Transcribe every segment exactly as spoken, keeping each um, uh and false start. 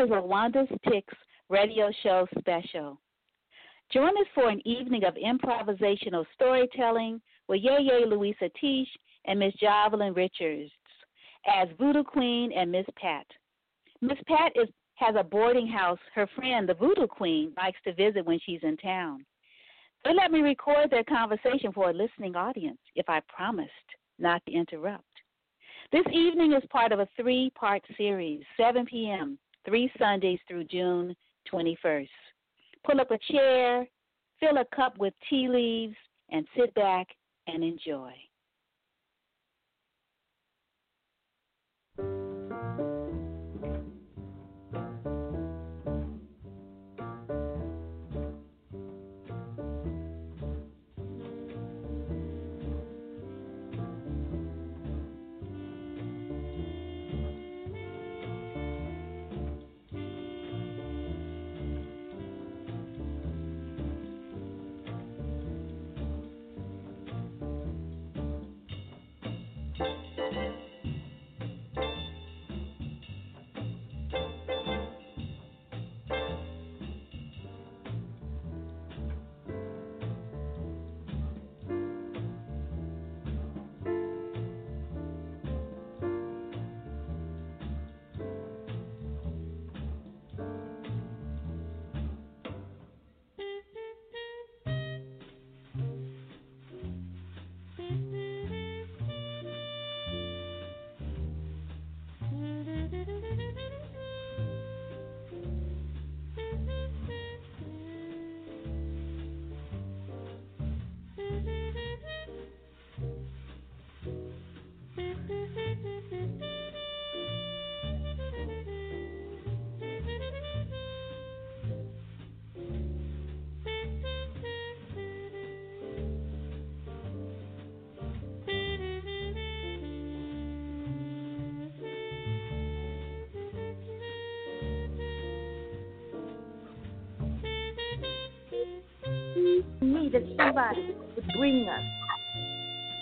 is a Wanda's Picks Radio Show special. Join us for an evening of improvisational storytelling with Yeye Luisah Teish and Miz Jovelyn Richards as Voodoo Queen and Miz Pat. Miz Pat is, has a boarding house her friend, the Voodoo Queen, likes to visit when she's in town. They let me record their conversation for a listening audience if I promised not to interrupt. This evening is part of a three-part series, seven p.m., three Sundays through June twenty-first. Pull up a chair, fill a cup with tea leaves, and sit back and enjoy. That somebody would bring us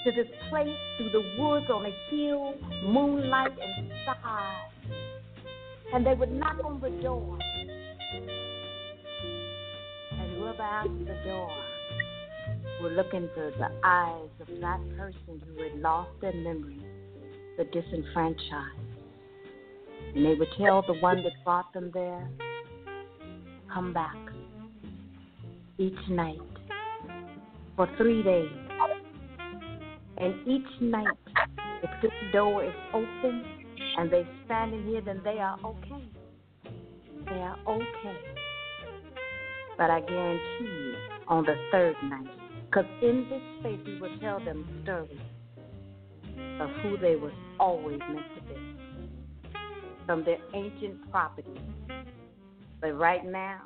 to this place through the woods on a hill, moonlight and stars, and they would knock on the door, and whoever answered the door would look into the eyes of that person who had lost their memory, the disenfranchised, and they would tell the one that brought them there, come back each night for three days, and each night, if this door is open and they stand in here, then they are okay. They are okay. But I guarantee you, on the third night, because in this space we will tell them stories of who they was always meant to be, from their ancient property. But right now,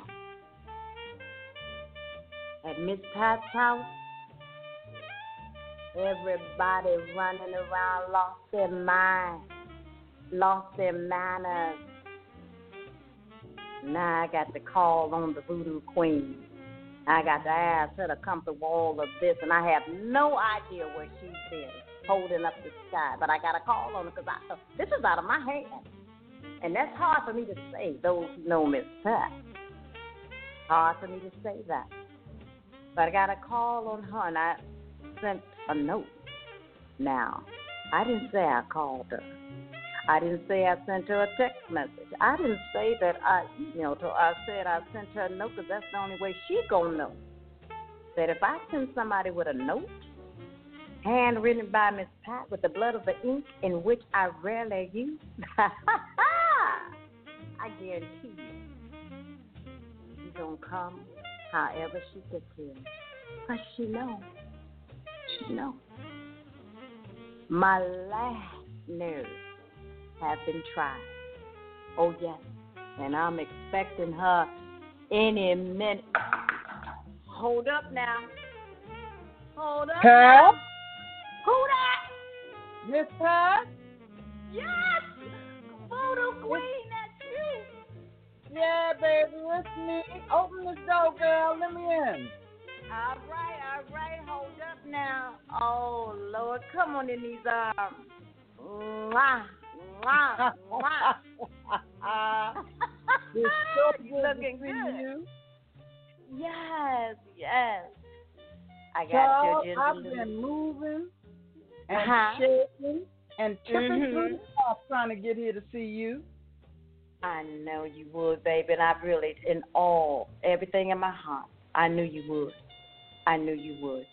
at Miss Pat's house, everybody running around lost their mind, lost their manners. Now I got to call on the Voodoo Queen. I got to ask her to come to all of this, and I have no idea where she's been, holding up the sky. But I got to call on her because I, this is out of my hand. And that's hard for me to say, those who know Miss Pat. Hard for me to say that. But I got a call on her, and I sent a note. Now, I didn't say I called her. I didn't say I sent her a text message. I didn't say that I emailed her. I said I sent her a note because that's the only way she going to know. That if I send somebody with a note, handwritten by Miss Pat with the blood of the ink in which I rarely use, I guarantee you, she's going to come. However she gets here, but she knows, she knows. My last nerves have been tried. Oh yes, and I'm expecting her any minute. Hold up now. Hold up. Pearl? Now. Who that? Miss Pearl? Yes, Voodoo Queen. Yeah, baby, it's me. Open the door, girl. Let me in. All right, all right. Hold up now. Oh, Lord, come on in these arms. Mwah, mwah, mwah. It's so good. You're looking good. You. Yes, yes. I got so you. I've little. been moving and uh-huh. shaking and tripping mm-hmm. through the house trying to get here to see you. I know you would, baby, and I really, in all, everything in my heart, I knew you would. I knew you would.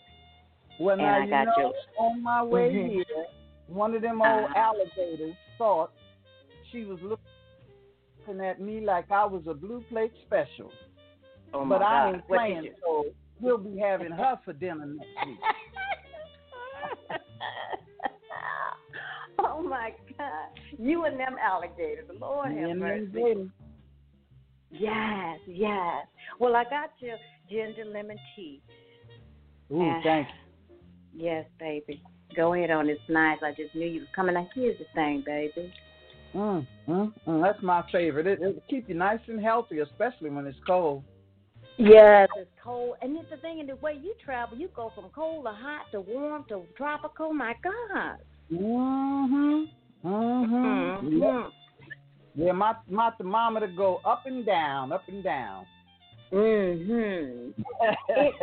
Well, and now I you got know, you. On my way mm-hmm. here, one of them old uh-huh. alligators thought she was looking at me like I was a blue plate special. Oh my but God. I ain't playing, so we'll be having her for dinner next week. Oh, my God. You and them alligators. Lord have mercy. Yes, yes. Well, I got your ginger lemon tea. Ooh, and thanks. Yes, baby. Go ahead on this nice. I just knew you was coming. Now, here's the thing, baby. Mm, mm, mm. That's my favorite. It, it'll keep you nice and healthy, especially when it's cold. Yes, it's cold. And it's the thing, in the way you travel, you go from cold to hot to warm to tropical. My God. Mm-hmm. Mm-hmm. Yeah. yeah, my my thermometer go up and down, up and down. Mm-hmm. it,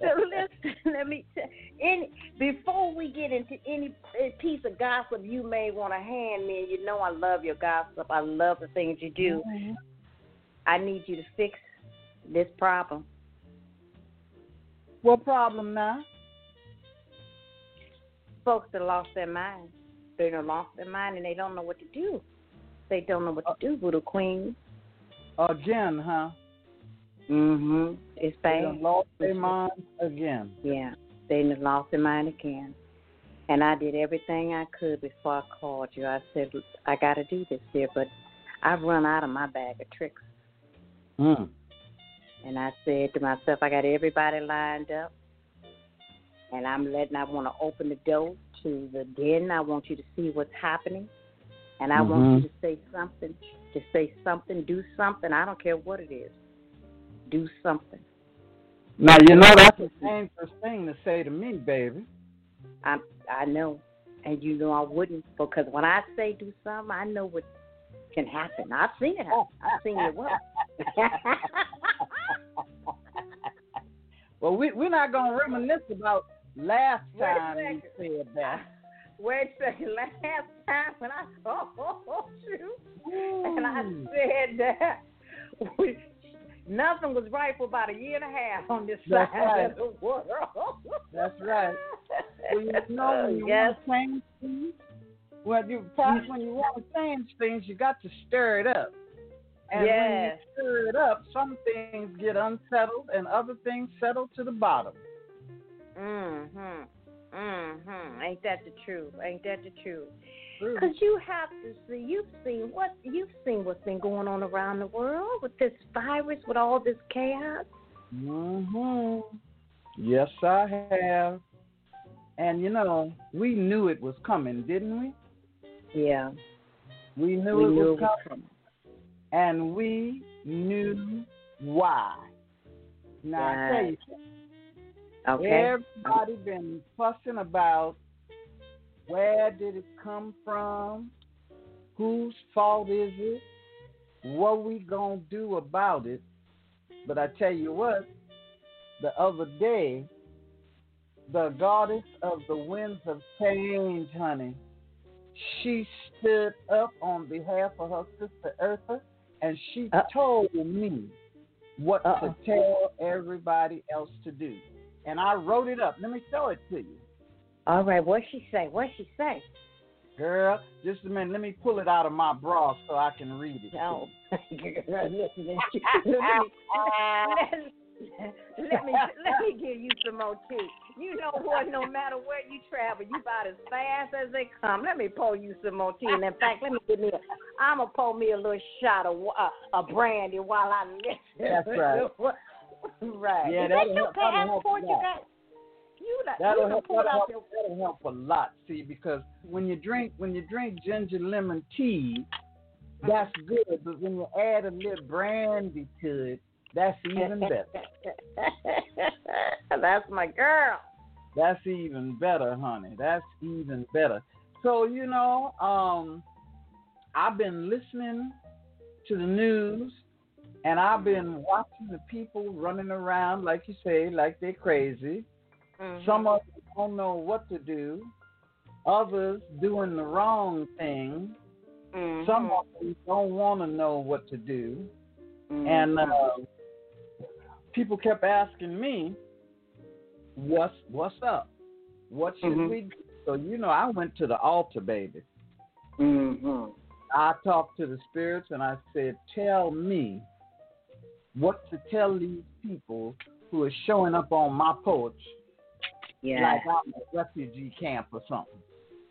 so listen, let me tell you, before we get into any piece of gossip you may want to hand me, you know I love your gossip. I love the things you do. Mm-hmm. I need you to fix this problem. What problem now? Folks that lost their mind. They done lost their mind and they don't know what to do. They don't know what to do, Voodoo Queen. Again, huh? Mm-hmm. It's bad. They done lost their mind again. Yeah. They done lost their mind again. And I did everything I could before I called you. I said, I got to do this here, but I've run out of my bag of tricks. Mm. And I said to myself, I got everybody lined up. And I'm letting, I want to open the door to the den. I want you to see what's happening. And I mm-hmm. want you to say something, to say something, do something. I don't care what it is. Do something. Now, you know, that's a dangerous thing to say to me, baby. I I know. And you know I wouldn't, because when I say do something, I know what can happen. I've seen it. Oh. I've seen it well. Well, we, we're not going to reminisce about last time you said that. Wait a second. Last time when I called you Ooh. and I said that, we, nothing was right for about a year and a half on this That's side right. of the world. That's right. Well, you know, when you yes. want to change things, well, you, probably when you want to change things, you got to stir it up. And yes. when you stir it up, some things get unsettled and other things settle to the bottom. Mm-hmm. Mm-hmm. Ain't that the truth? Ain't that the truth? Because you have to see, you've seen, what, you've seen what's been going on around the world with this virus, with all this chaos. Mm-hmm. Yes, I have. And, you know, we knew it was coming, didn't we? Yeah. We knew we it knew was coming. It was And we knew why. Now, yes. I tell you something. Okay. Everybody been fussing about where did it come from, whose fault is it, what we gonna do about it. But I tell you what, the other day, the goddess of the winds of change, honey, she stood up on behalf of her sister Eartha. And she uh, told me what uh, to tell everybody else to do. And I wrote it up. Let me show it to you. All right. What'd she say? What'd she say? Girl, just a minute. Let me pull it out of my bra so I can read it. Oh, girl, listen. Let me, let, me, let me give you some more tea. You know what? No matter where you travel, you about as fast as they come. Let me pour you some more tea. And in fact, let me give me a, I'm going to pour me a little shot of uh, a brandy while I listen. That's right. Right. Yeah, that your passport you got? You not, that'll, you help, that'll, help, your... that'll help a lot, see, because when you drink when you drink ginger lemon tea, that's good. But when you add a little brandy to it, that's even better. That's my girl. That's even better, honey. That's even better. So, you know, um, I've been listening to the news, and I've been watching the people running around, like you say, like they're crazy. Mm-hmm. Some of them don't know what to do. Others doing the wrong thing. Mm-hmm. Some of them don't want to know what to do. Mm-hmm. And uh, people kept asking me, what's, what's up? What should mm-hmm. we do? So, you know, I went to the altar, baby. Mm-hmm. I talked to the spirits and I said, tell me what to tell these people who are showing up on my porch yeah. like I'm a refugee camp or something.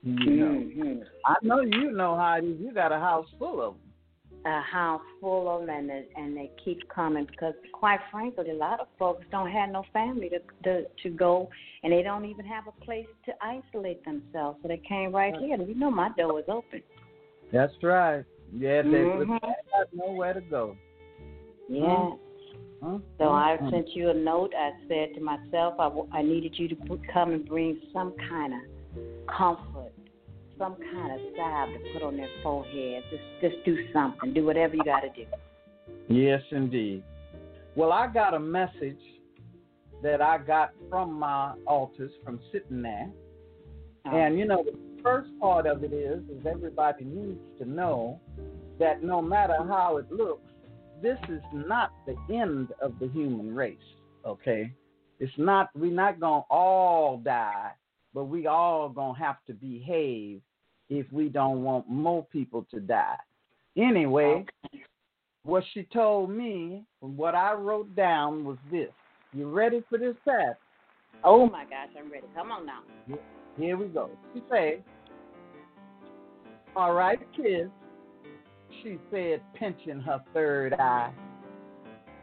You know? Mm-hmm. I know you know, Heidi, you got a house full of them. A house full of them, and, and they keep coming because, quite frankly, a lot of folks don't have no family to, to to go, and they don't even have a place to isolate themselves. So they came right here. You know, my door is open. That's right. Yeah, they mm-hmm. would have nowhere to go. Yeah. Mm-hmm. So I sent you a note. I said to myself, I, w- I needed you to come and bring some kind of comfort, some kind of salve to put on their forehead. Just, just do something. Do whatever you got to do. Yes, indeed. Well, I got a message that I got from my altars from sitting there. Oh. And, you know, the first part of it is, is everybody needs to know that no matter how it looks, this is not the end of the human race, okay? It's not, we're not going to all die, but we all going to have to behave if we don't want more people to die. Anyway, okay. What she told me, what I wrote down was this. You ready for this, Pat? Oh, my gosh, I'm ready. Come on now. Here we go. She said, all right, kids. She said, pinching her third eye.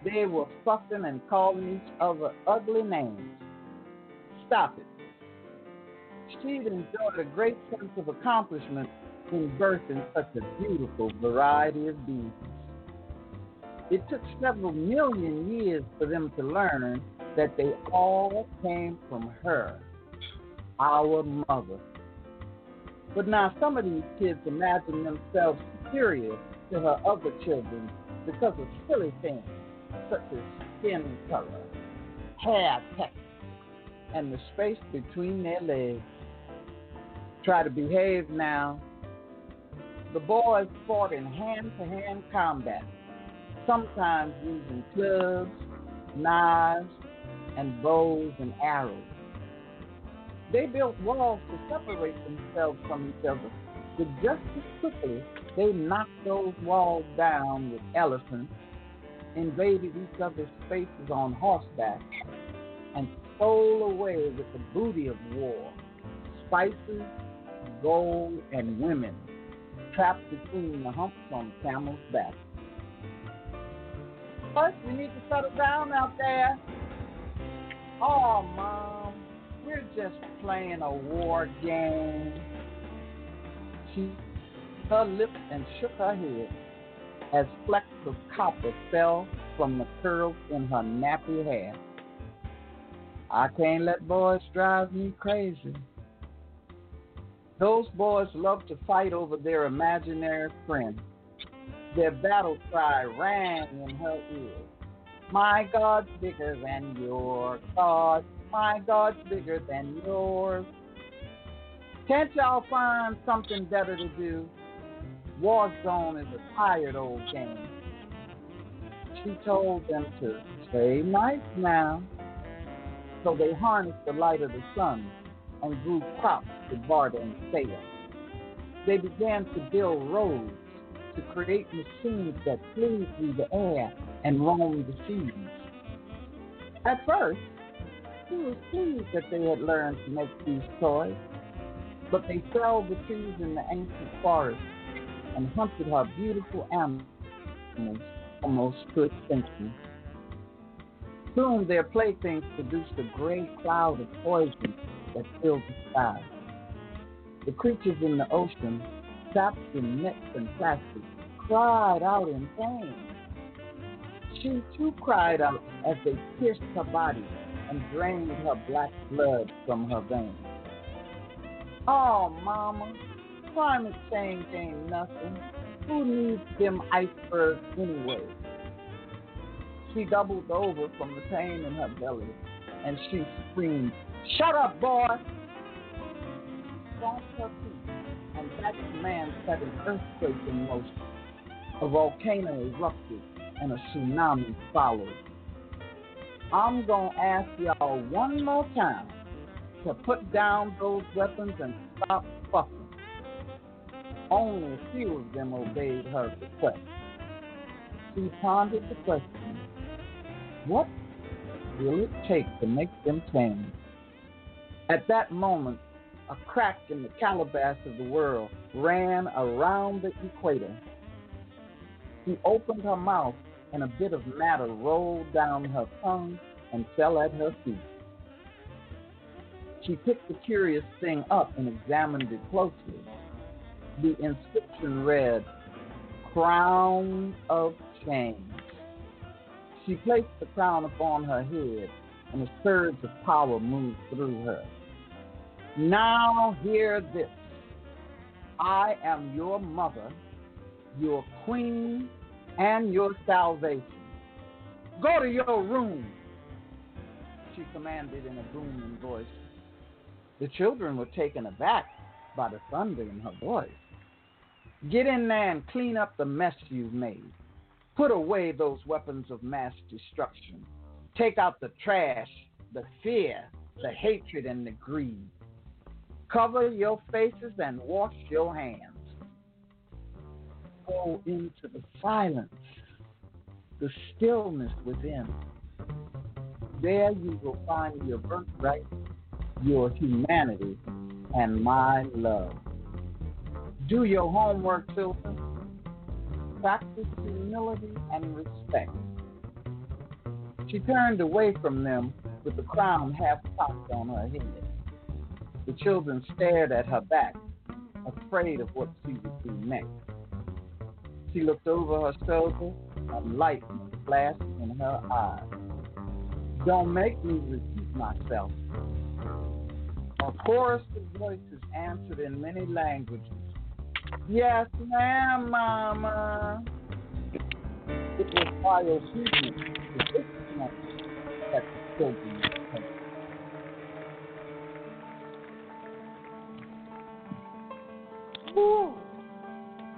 They were fussing and calling each other ugly names. Stop it. She'd enjoyed a great sense of accomplishment in birthing such a beautiful variety of beings. It took several million years for them to learn that they all came from her, our mother. But now some of these kids imagine themselves superior to her other children because of silly things such as skin color, hair texture, and the space between their legs. Try to behave now. The boys fought in hand-to-hand combat, sometimes using clubs, knives, and bows and arrows. They built walls to separate themselves from each other, but just as quickly, they knocked those walls down with elephants, invaded each other's spaces on horseback, and stole away with the booty of war, spices, gold, and women, trapped between the humps on the camel's back. First, we need to settle down out there. Oh, Mom, we're just playing a war game. She her lips and shook her head as flecks of copper fell from the curls in her nappy hair. I can't let boys drive me crazy. Those boys love to fight over their imaginary friend. Their battle cry rang in her ears. My God's bigger than your God. My God's bigger than yours. Can't y'all find something better to do? War zone is a tired old game. She told them to stay nice now. So they harnessed the light of the sun and grew crops to barter and sell. They began to build roads, to create machines that flew through the air and roamed the seas. At first, she was pleased that they had learned to make these toys, but they felled the trees in the ancient forest and hunted her beautiful animals almost to extinction. Soon their playthings produced a gray cloud of poison that filled the sky. The creatures in the ocean, trapped in nets and plastics, cried out in pain. She too cried out as they pierced her body and drained her black blood from her veins. Oh, Mama, climate change ain't nothing. who needs them icebergs anyway? She doubled over from the pain in her belly, and she screamed, "Shut up, boy!" Stomped her feet, and that man set an earthquake in motion. A volcano erupted, and a tsunami followed. I'm going to ask y'all one more time to put down those weapons and stop fucking. Only a few of them obeyed her request. She pondered the question, what will it take to make them tame? At that moment, a crack in the calabash of the world ran around the equator. She opened her mouth, and a bit of matter rolled down her tongue and fell at her feet. She picked the curious thing up and examined it closely. The inscription read, "Crown of Change." She placed the crown upon her head, and a surge of power moved through her. "Now hear this. I am your mother, your queen, and your salvation. Go to your room," she commanded in a booming voice. The children were taken aback by the thunder in her voice. "Get in there and clean up the mess you've made. Put away those weapons of mass destruction. Take out the trash, the fear, the hatred, and the greed. Cover your faces and wash your hands." Go into the silence, the stillness within. There you will find your birthright, your humanity, and my love. Do your homework, children. Practice humility and respect. She turned away from them with the crown half popped on her head. The children stared at her back, afraid of what she would do next. She looked over her shoulder, and lightning flashed in her eyes. "Don't make me repeat myself." A chorus of voices answered in many languages. "Yes, ma'am, Mama." It was by a human the six months that the children were taken.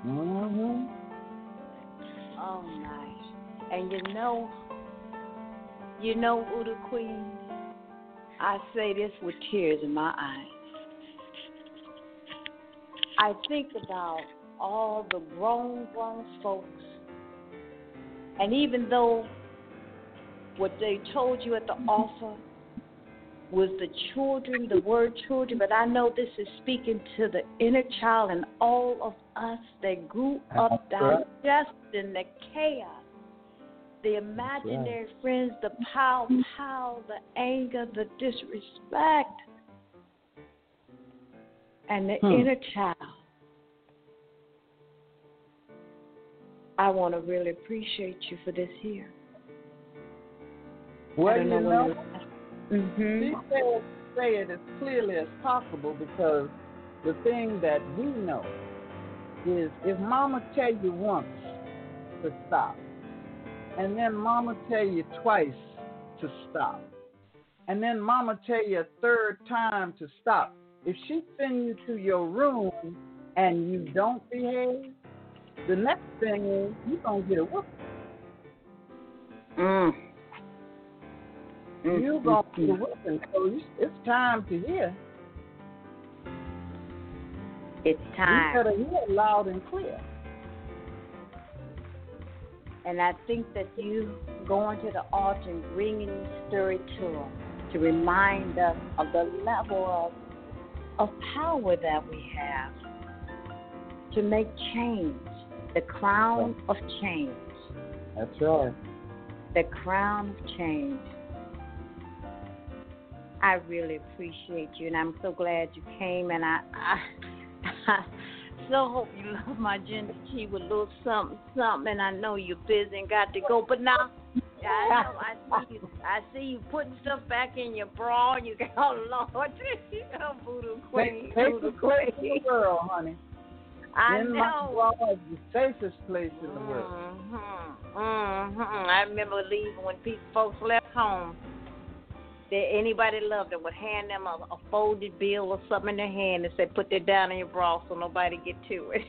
Mm-hmm. Oh, nice. And you know, you know, Uda Queen, I say this with tears in my eyes. I think about all the grown, grown folks, and even though what they told you at the altar was the children, the word children, but I know this is speaking to the inner child and all of us that grew up digesting the chaos, the imaginary friends, the pow, pow, the anger, the disrespect. And the hmm. inner child, I want to really appreciate you for this here. Well, you know, know mm-hmm. she said, say it as clearly as possible, because the thing that we know is if Mama tell you once to stop, and then Mama tell you twice to stop, and then Mama tell you a third time to stop, if she send you to your room and you don't behave, the next thing is you're going to get a whoop. Mm. You're going to get a whooping. So it's time to hear. It's time. You better hear loud and clear. And I think that you going to the altar and bringing the story to us to remind us of the level of of power that we have to make change, the crown of change. That's right. The crown of change. I really appreciate you, and I'm so glad you came, and I, I, I so hope you love my ginger tea with a little something, something, and I know you're busy and got to go, but now, I know, I see you, I see you putting stuff back in your bra. You got, oh Lord, you know, Voodoo Queen, Voodoo Queen, girl, honey. I in know. It's the safest place in the world. Mm-hmm. Mm-hmm. I remember leaving when people, folks left home. That anybody loved them would hand them a, a folded bill or something in their hand and say, put that down in your bra so nobody get to it.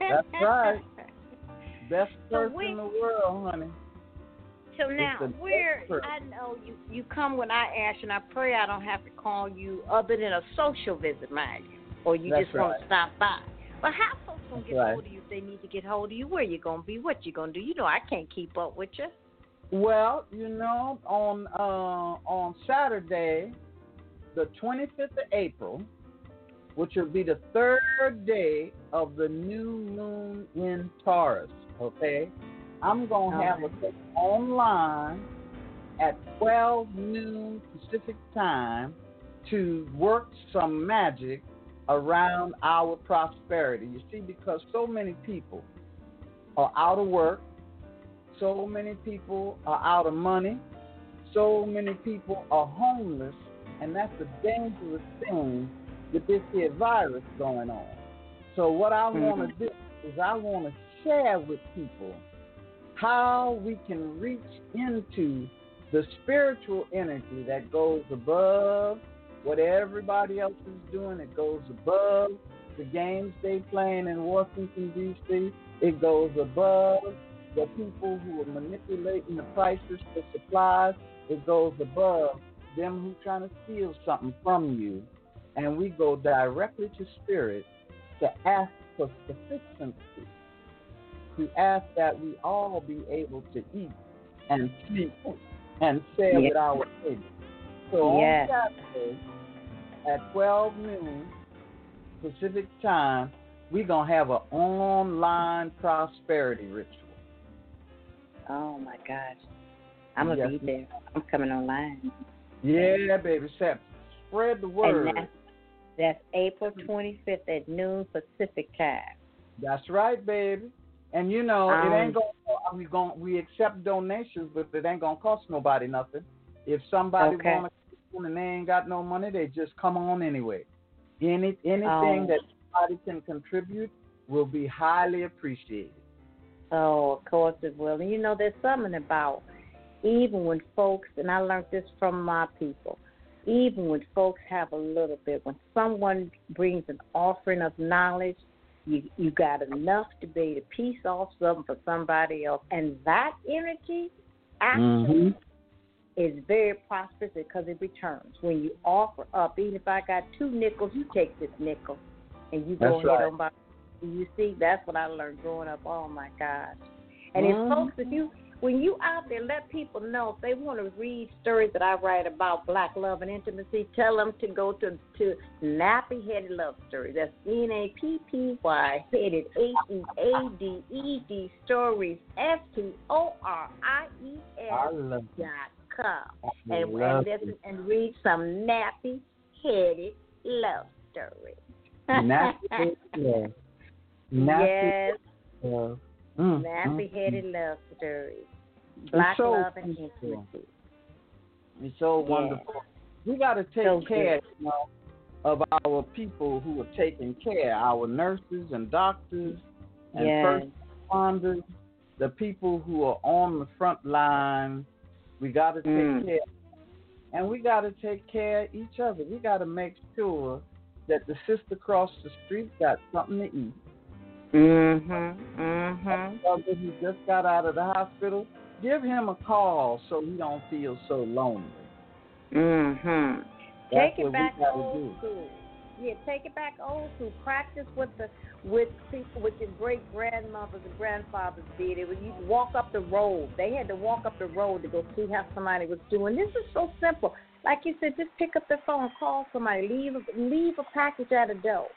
That's right. Best person so we, in the world, honey. So now, where I know you, you come when I ask, and I pray I don't have to call you other than a social visit, mind you, or you That's just right. want to stop by. But how folks going to get right. hold of you if they need to get hold of you? Where you going to be? What you going to do? You know I can't keep up with you. Well, you know, on uh, on Saturday, the twenty-fifth of April, which will be the third day of the new moon in Taurus, okay? I'm going to have a thing online at twelve noon Pacific time to work some magic around our prosperity. You see, because so many people are out of work, so many people are out of money, so many people are homeless, and that's a dangerous thing with this here virus going on. So what I mm-hmm. want to do is I want to share with people how we can reach into the spiritual energy that goes above what everybody else is doing. It goes above the games they playing in Washington, D C It goes above the people who are manipulating the prices for supplies. It goes above them who are trying to steal something from you. And we go directly to spirit to ask for sufficiency, to ask that we all be able to eat and sleep and share yes. with our neighbors. So yes. on Saturday at twelve noon Pacific time, we're going to have an online prosperity ritual. Oh, my gosh. I'm going to yes. be there. I'm coming online. Yeah, baby. Spread the word. And that's, that's April twenty-fifth at noon Pacific time. That's right, baby. And, you know, um, it ain't gonna, we gonna, we accept donations, but it ain't going to cost nobody nothing. If somebody okay. wants to and they ain't got no money, they just come on anyway. Any Anything um, that somebody can contribute will be highly appreciated. Oh, of course it will. And you know, there's something about even when folks, and I learned this from my people, even when folks have a little bit, when someone brings an offering of knowledge, you you got enough to be to piece off something for somebody else. And that energy actually mm-hmm. is very prosperous because it returns. When you offer up, even if I got two nickels, you take this nickel and you go That's ahead right. on by. You see, that's what I learned growing up. Oh, my gosh. And mm-hmm. if folks, if you, when you out there, let people know if they want to read stories that I write about black love and intimacy, tell them to go to, to Nappy Headed Love Stories. That's N A P P Y headed H E A D E D stories, S T O R I E S dot com. And, and, listen, and read some Nappy Headed Love Stories. Nappy Headed Love. Nappy yes. Love. Mm, nappy headed mm, love stories. Black so love and intimacy. It's so yes. wonderful. We got to take so care you know, of our people who are taking care, our nurses and doctors and yes. first responders, the people who are on the front line. We got to take mm. care. And we got to take care of each other. We got to make sure that the sister across the street got something to eat. Mm-hmm, mm-hmm. Brother who just got out of the hospital, give him a call so he don't feel so lonely. Mm-hmm. That's take it back old school. Yeah, take it back old school. Practice what the with people, what your great grandmothers and grandfathers did. It was you walk up the road. They had to walk up the road to go see how somebody was doing. This is so simple. Like you said, just pick up the phone, call somebody, leave leave a package at a door.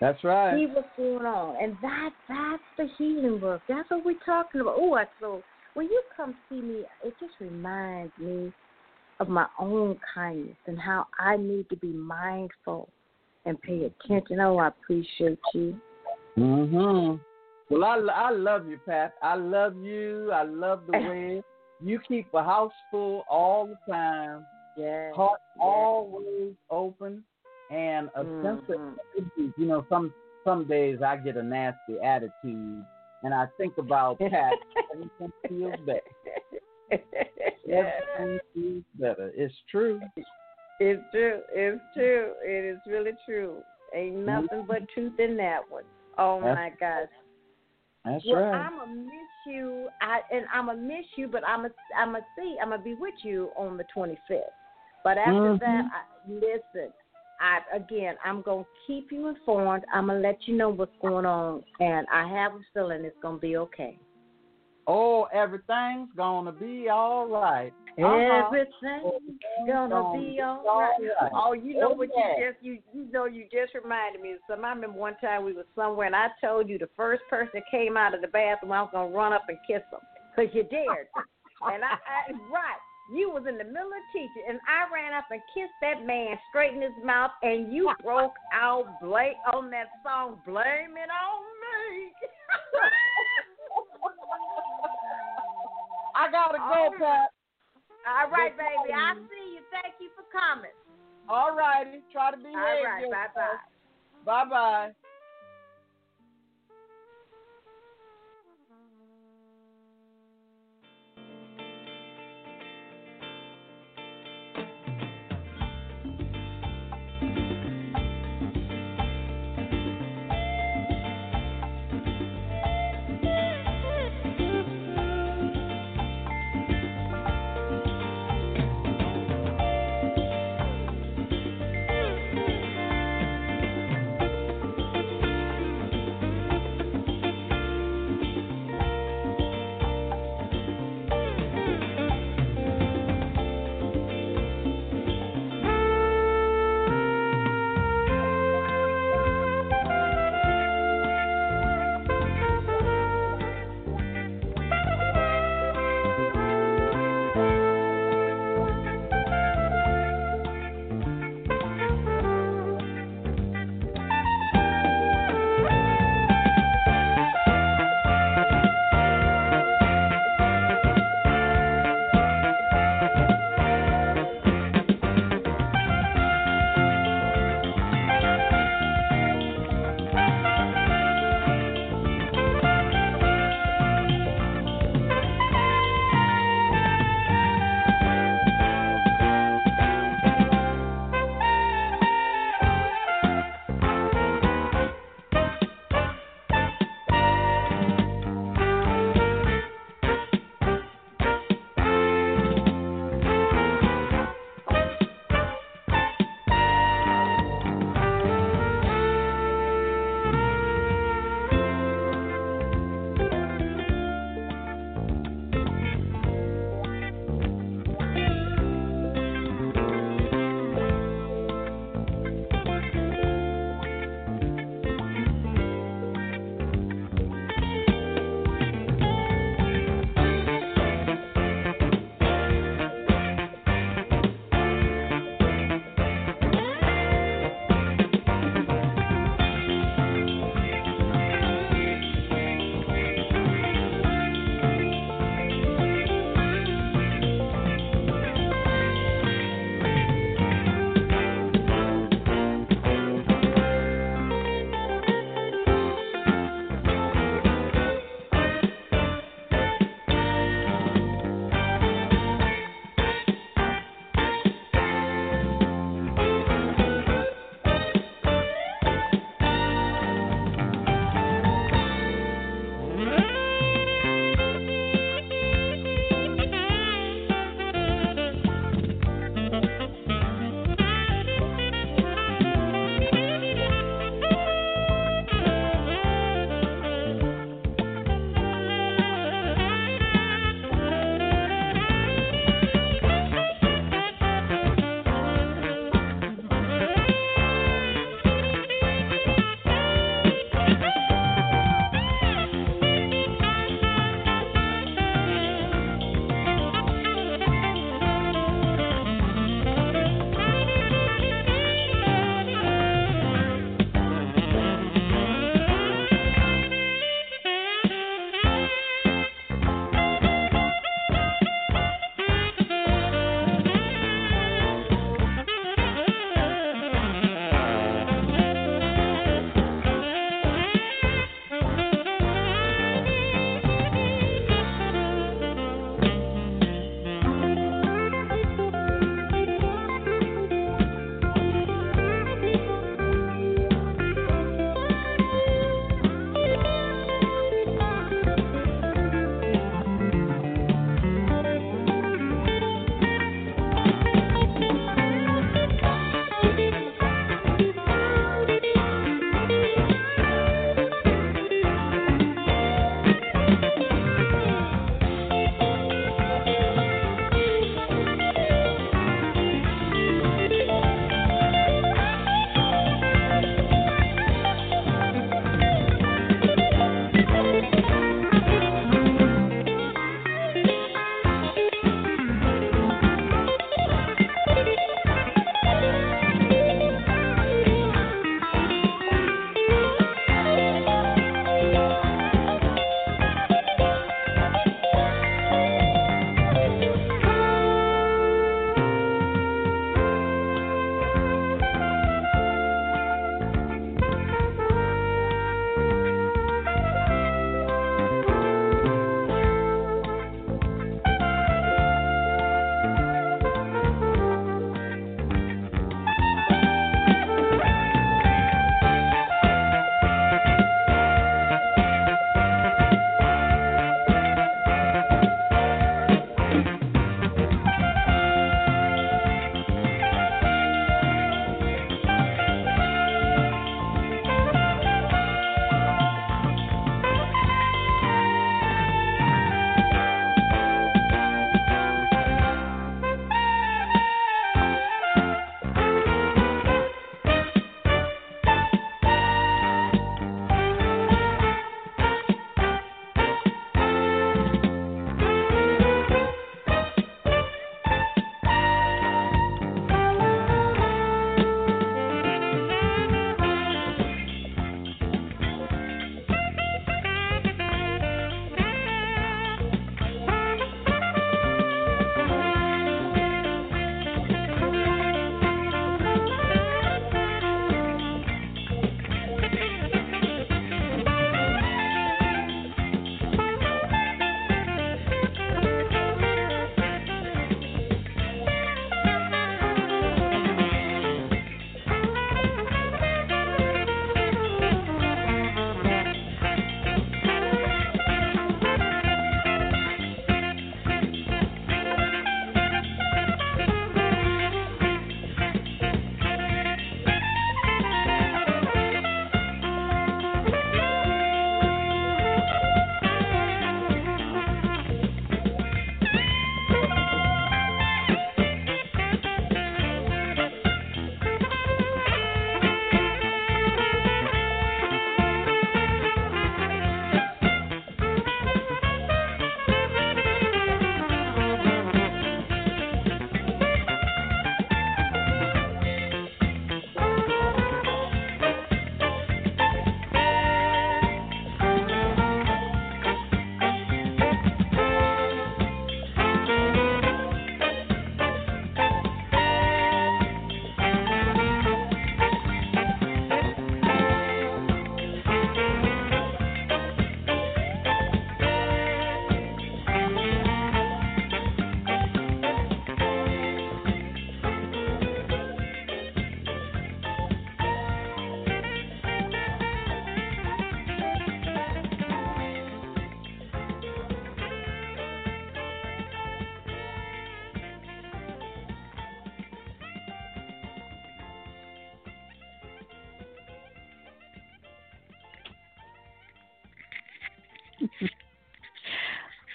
That's right. See what's going on. And that that's the healing work. That's what we're talking about. Oh, I so when you come see me, it just reminds me of my own kindness and how I need to be mindful and pay attention. Oh, I appreciate you. Mhm. Well, I, I love you, Pat. I love you. I love the way you keep a house full all the time. Yeah. Heart yes. always open. And a mm-hmm. sense of, you know, some some days I get a nasty attitude, and I think about Pat, everything feels better. Everything feels better. It's true. It's true. It's true. It is really true. Ain't nothing but truth in that one. Oh, that's, my gosh. That's well, right. I'm going to miss you, I, and I'm going to miss you, but I'm going I'm to see. I'm going to be with you on the twenty-fifth. But after mm-hmm. that, I, listen, I, again, I'm going to keep you informed. I'm going to let you know what's going on, and I have a feeling it's going to be okay. Oh, everything's going to be all right. Everything's uh-huh. gonna, gonna be all right. right. Oh, you know oh, what yeah. you just you you know you just reminded me of something. I remember one time we were somewhere and I told you the first person that came out of the bathroom I was gonna run up and kiss them because you dared to. And I, I right, you was in the middle of teaching and I ran up and kissed that man straight in his mouth and you broke out blame on that song "Blame It on Me." I gotta go, Pat. All right, baby. I see you. Thank you for coming. All righty. Try to behave. All right. Bye-bye. Bye-bye.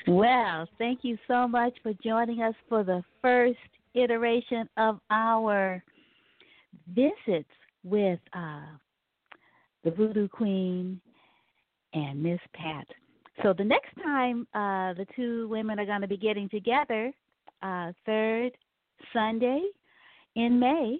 Well, thank you so much for joining us for the first iteration of our visits with uh, the Voodoo Queen and Miss Pat. So the next time uh, the two women are going to be getting together, uh, third Sunday in May.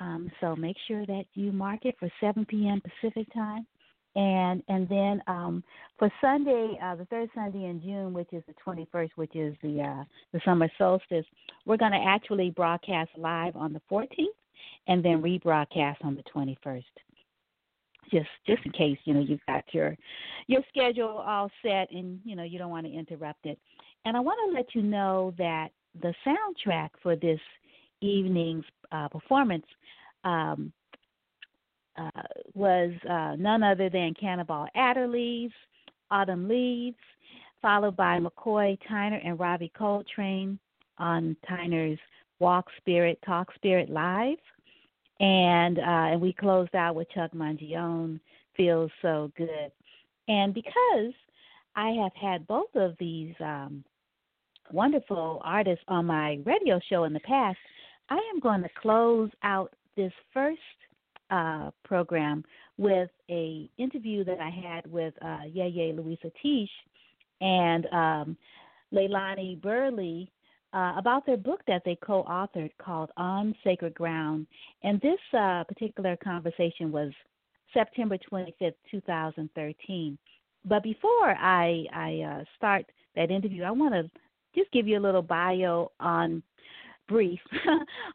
Um, so make sure that you mark it for seven p.m. Pacific time. And and then um, for Sunday, uh, the third Sunday in June, which is the twenty-first, which is the uh, the summer solstice, we're going to actually broadcast live on the fourteenth and then rebroadcast on the twenty-first. Just just in case, you know, you've got your your schedule all set and, you know, you don't want to interrupt it. And I want to let you know that the soundtrack for this evening's uh, performance um, uh, was uh, none other than Cannonball Adderley's Autumn Leaves, followed by McCoy Tyner and Ravi Coltrane on Tyner's Walk Spirit, Talk Spirit Live. And uh, and we closed out with Chuck Mangione, Feels So Good. And because I have had both of these um, wonderful artists on my radio show in the past, I am going to close out this first uh, program with a interview that I had with uh, Yeye Luisah Teish and um, Leilani Burley, Uh, about their book that they co-authored called On Sacred Ground. And this uh, particular conversation was September twenty-fifth, twenty thirteen. But before I, I uh, start that interview, I want to just give you a little bio on brief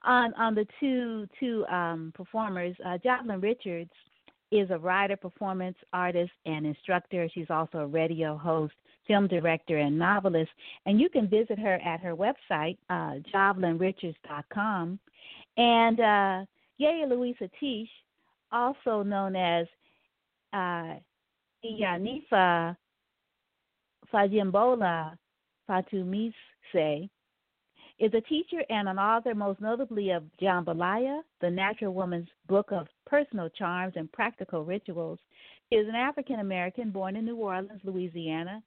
on, on the two, two um, performers. Uh, Jovelyn Richards is a writer, performance artist, and instructor. She's also a radio host, film director, and novelist. And you can visit her at her website, uh, jovelyn richards dot com. And uh, Yeye Luisah Teish, also known as uh, Iyanifa Fajembola Fatunmise, is a teacher and an author, most notably of Jambalaya, The Natural Woman's Book of Personal Charms and Practical Rituals. She is an African-American born in New Orleans, Louisiana.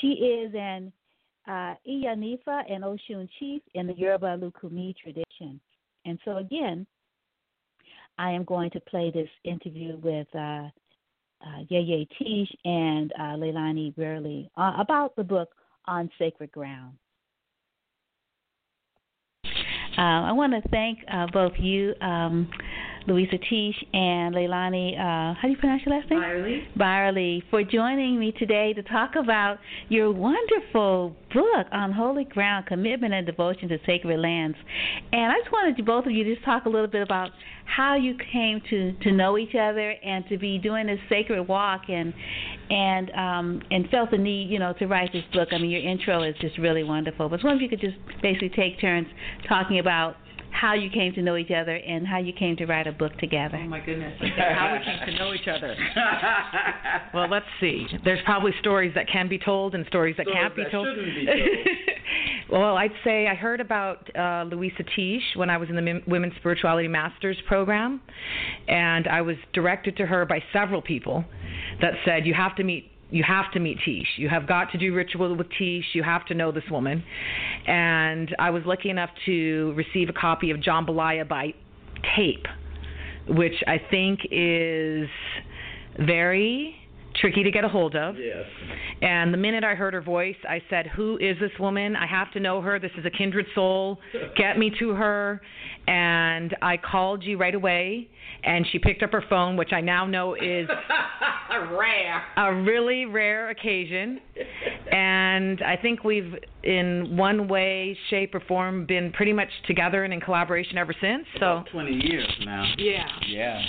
She is an uh, Iyanifa and Oshun chief in the Yoruba Lucumi tradition. And so, again, I am going to play this interview with uh, uh, Yeye Teish and uh, Leilani Byerly uh, about the book On Sacred Ground. Uh, I want to thank uh, both you, um, Luisah Teish and Leilani, uh, how do you pronounce your last name? Byerly. Byerly, for joining me today to talk about your wonderful book on Holy Ground, Commitment and Devotion to Sacred Lands. And I just wanted to, both of you, just talk a little bit about how you came to, to know each other and to be doing this sacred walk and and um, and felt the need, you know, to write this book. I mean, your intro is just really wonderful. But I was wondering if you could just basically take turns talking about how you came to know each other and how you came to write a book together. Oh, my goodness. How we came to know each other. Well, let's see. There's probably stories that can be told and stories that stories can't be that told. Shouldn't be told. Well, I'd say I heard about uh, Luisah Teish when I was in the Women's Spirituality Masters program, and I was directed to her by several people that said, you have to meet You have to meet Teish. You have got to do ritual with Teish. You have to know this woman. And I was lucky enough to receive a copy of Jambalaya by tape, which I think is very tricky to get a hold of. Yes. And the minute I heard her voice, I said, who is this woman? I have to know her. This is a kindred soul. Get me to her. And I called you right away, and she picked up her phone, which I now know is rare. A really rare occasion. And I think we've, in one way, shape, or form, been pretty much together and in collaboration ever since. So about twenty years now. Yeah. Yeah.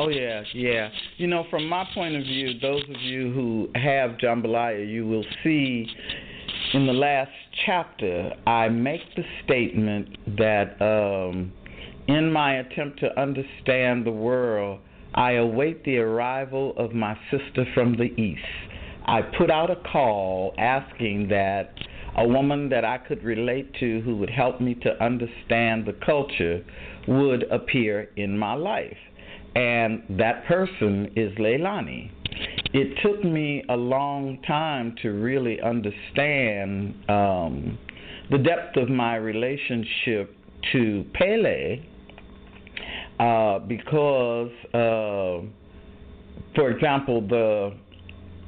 Oh, yeah, yeah. You know, from my point of view, those of you who have Jambalaya, you will see in the last chapter, I make the statement that um, in my attempt to understand the world, I await the arrival of my sister from the East. I put out a call asking that a woman that I could relate to who would help me to understand the culture would appear in my life. And that person is Leilani. it took me a long time to really understand um, the depth of my relationship to Pele uh, because, uh, for example, the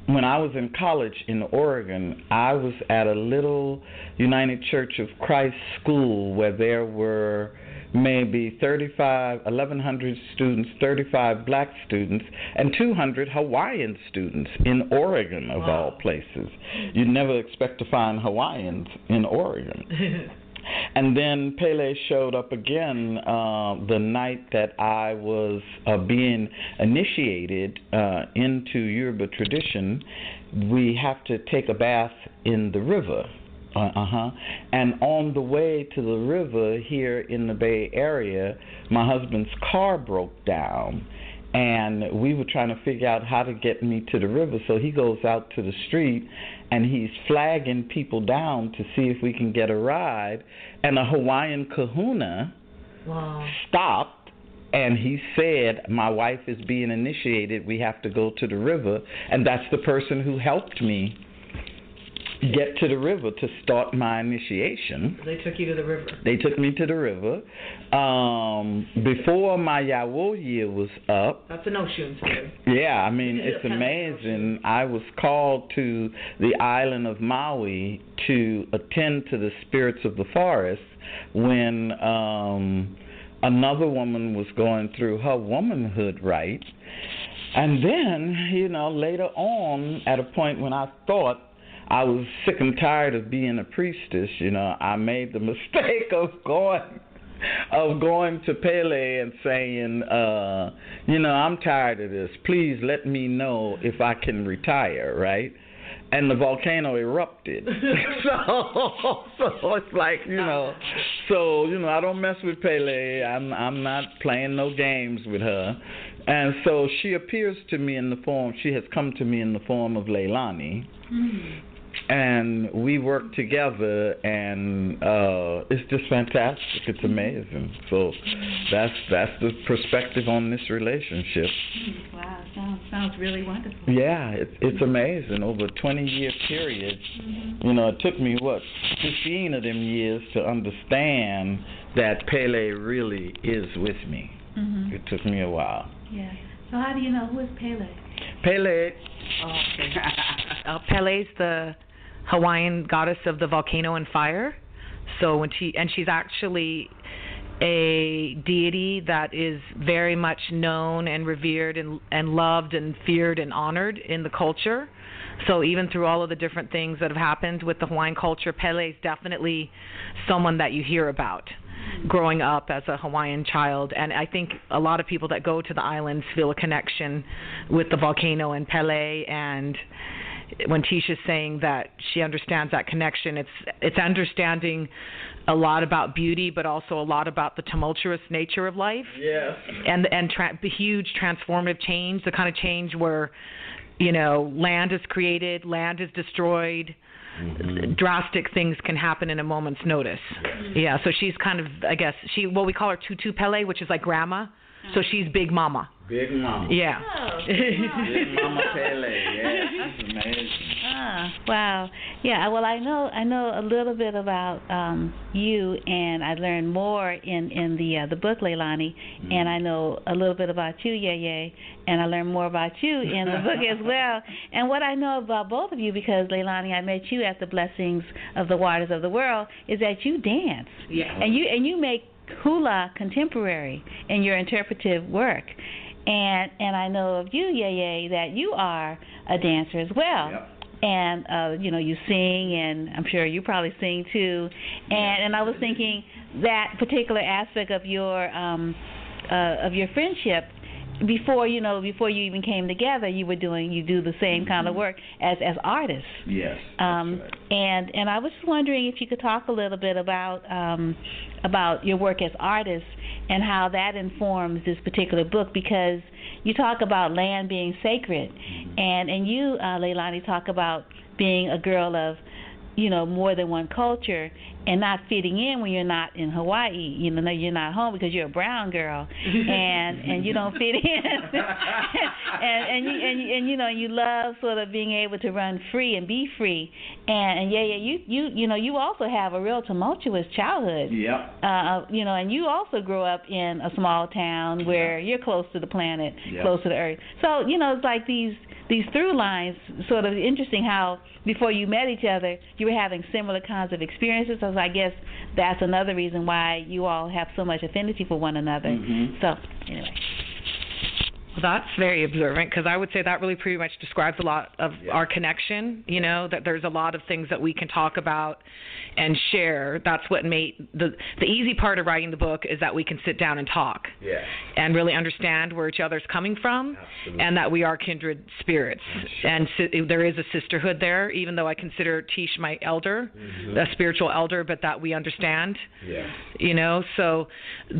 when I was in college in Oregon, I was at a little United Church of Christ school where there were maybe thirty-five, eleven hundred students, thirty-five black students, and two hundred Hawaiian students in Oregon, of wow. all places. You'd never expect to find Hawaiians in Oregon. And then Pele showed up again uh, the night that I was uh, being initiated uh, into Yoruba tradition. We have to take a bath in the river. Uh-huh. And on the way to the river here in the Bay Area, my husband's car broke down, and we were trying to figure out how to get me to the river. So he goes out to the street, and he's flagging people down to see if we can get a ride. And a Hawaiian kahuna wow. stopped. And he said, my wife is being initiated. We have to go to the river. And that's the person who helped me get to the river to start my initiation. They took you to the river. They took me to the river. Um, before my Yawo year was up. That's an Oshun story. Yeah, I mean, it's amazing. I was called to the island of Maui to attend to the spirits of the forest when um, another woman was going through her womanhood rites. And then, you know, later on, at a point when I thought I was sick and tired of being a priestess, you know, I made the mistake of going of going to Pele and saying, uh, you know, I'm tired of this. Please let me know if I can retire, right? And the volcano erupted. so, so it's like, you know, so, you know, I don't mess with Pele. I'm, I'm not playing no games with her. And so she appears to me in the form, she has come to me in the form of Leilani. Mm-hmm. And we work together, and uh, it's just fantastic. It's amazing. So that's that's the perspective on this relationship. Wow, sounds sounds really wonderful. Yeah, it's it's amazing. Over a twenty-year period, mm-hmm. you know, it took me, what, fifteen of them years to understand that Pele really is with me. Mm-hmm. It took me a while. Yeah. So how do you know who is Pele? Pele. Oh, okay. uh, Pele's the Hawaiian goddess of the volcano and fire. So when she and she's actually a deity that is very much known and revered and and loved and feared and honored in the culture. So even through all of the different things that have happened with the Hawaiian culture, Pele is definitely someone that you hear about growing up as a Hawaiian child. And I think a lot of people that go to the islands feel a connection with the volcano and Pele. And when Tisha's saying that she understands that connection, it's it's understanding a lot about beauty, but also a lot about the tumultuous nature of life. Yes. And, and tra- the huge transformative change, the kind of change where, you know, land is created, land is destroyed. Mm-hmm. Drastic things can happen in a moment's notice. Mm-hmm. Yeah, so she's kind of, I guess, she well, we call her Tutu Pele, which is like grandma. So she's Big Mama. Big Mama. Yeah. Oh, Big Mama, Big Mama Pele. Yeah, she's amazing. Ah, wow. Yeah. Well, I know I know a little bit about um, you, and I learned more in in the uh, the book, Leilani, mm-hmm. and I know a little bit about you, Yeye, and I learned more about you in the book as well. And what I know about both of you, because Leilani, I met you at the Blessings of the Waters of the World, is that you dance. Yeah. And you and you make hula contemporary in your interpretive work. And and I know of you, Yeye, that you are a dancer as well. Yep. And, uh, you know, you sing, and I'm sure you probably sing too. And and I was thinking that particular aspect of your um, uh, of your friendship, before, you know, before you even came together, you were doing, you do the same mm-hmm. kind of work as, as artists. Yes. Um, that's right. And and I was wondering if you could talk a little bit about um, about your work as artists and how that informs this particular book, because you talk about land being sacred, mm-hmm. and and you, uh, Leilani, talk about being a girl of you know, more than one culture and not fitting in when you're not in Hawaii. You know, you're not home because you're a brown girl and, and you don't fit in. and, and, you, and, and, you know, you love sort of being able to run free and be free. And, and yeah, yeah, you, you, you know, you also have a real tumultuous childhood. Yeah. Uh, you know, and you also grow up in a small town where yeah. you're close to the planet, yeah. close to the earth. So, you know, it's like these, these through lines, sort of interesting how before you met each other, you were having similar kinds of experiences. So I guess that's another reason why you all have so much affinity for one another. Mm-hmm. So, anyway. Well, that's very observant, because I would say that really pretty much describes a lot of yeah. our connection, you know, that there's a lot of things that we can talk about and share. That's what made the, the easy part of writing the book is that we can sit down and talk yeah. and really understand where each other's coming from. Absolutely. And that we are kindred spirits. Sure. And si- there is a sisterhood there, even though I consider Teish my elder, mm-hmm. a spiritual elder, but that we understand, yeah. you know, so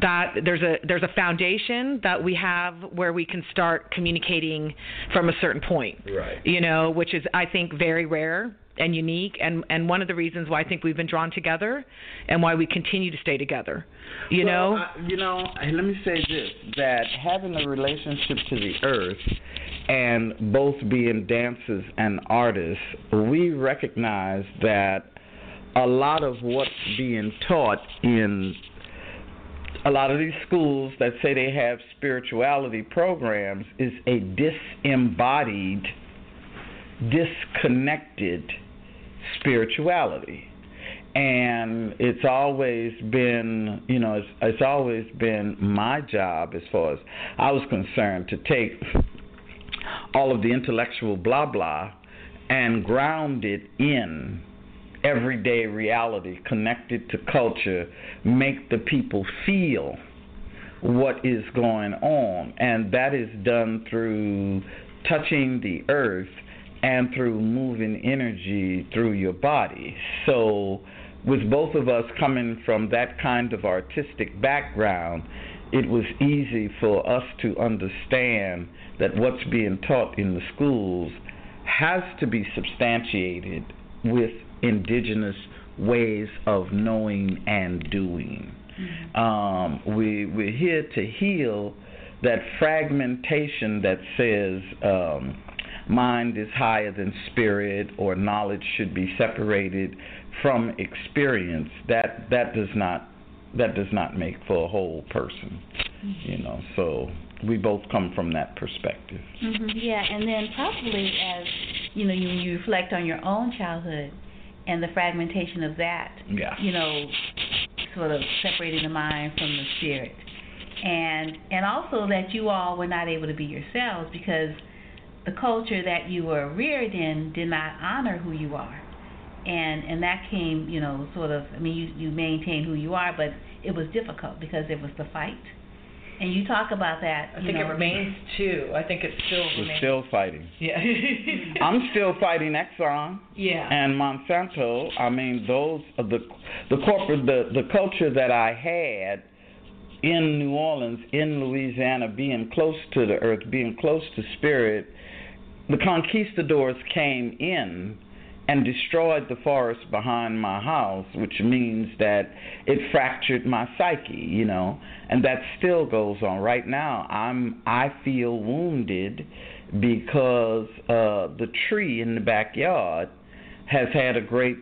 that there's a, there's a foundation that we have where we can start communicating from a certain point, right. you know, which is, I think, very rare and unique, and, and one of the reasons why I think we've been drawn together and why we continue to stay together, you well, know? Uh, you know, let me say this, that having a relationship to the earth and both being dancers and artists, we recognize that a lot of what's being taught in a lot of these schools that say they have spirituality programs is a disembodied, disconnected spirituality. And it's always been, you know, it's, it's always been my job, as far as I was concerned, to take all of the intellectual blah, blah and ground it in everyday reality, connected to culture, make the people feel what is going on. And that is done through touching the earth and through moving energy through your body. So with both of us coming from that kind of artistic background, it was easy for us to understand that what's being taught in the schools has to be substantiated with indigenous ways of knowing and doing. Mm-hmm. Um, we, we're here to heal that fragmentation that says um, mind is higher than spirit, or knowledge should be separated from experience. That that does not that does not make for a whole person, mm-hmm. you know. So we both come from that perspective. Mm-hmm. Yeah, and then probably as you know, you, you reflect on your own childhood. And the fragmentation of that, yeah. you know, sort of separating the mind from the spirit. And and also that you all were not able to be yourselves because the culture that you were reared in did not honor who you are. And and that came, you know, sort of, I mean, you, you maintained who you are, but it was difficult because it was the fight. And you talk about that. I think know. it remains, too. I think it still We're remains. We're still fighting. Yeah. I'm still fighting Exxon. Yeah. And Monsanto. I mean, those are the the corporate the, the culture that I had in New Orleans, in Louisiana, being close to the earth, being close to spirit. The conquistadors came in and destroyed the forest behind my house, which means that it fractured my psyche, you know, and that still goes on. Right now, I'm I feel wounded because uh, the tree in the backyard has had a great,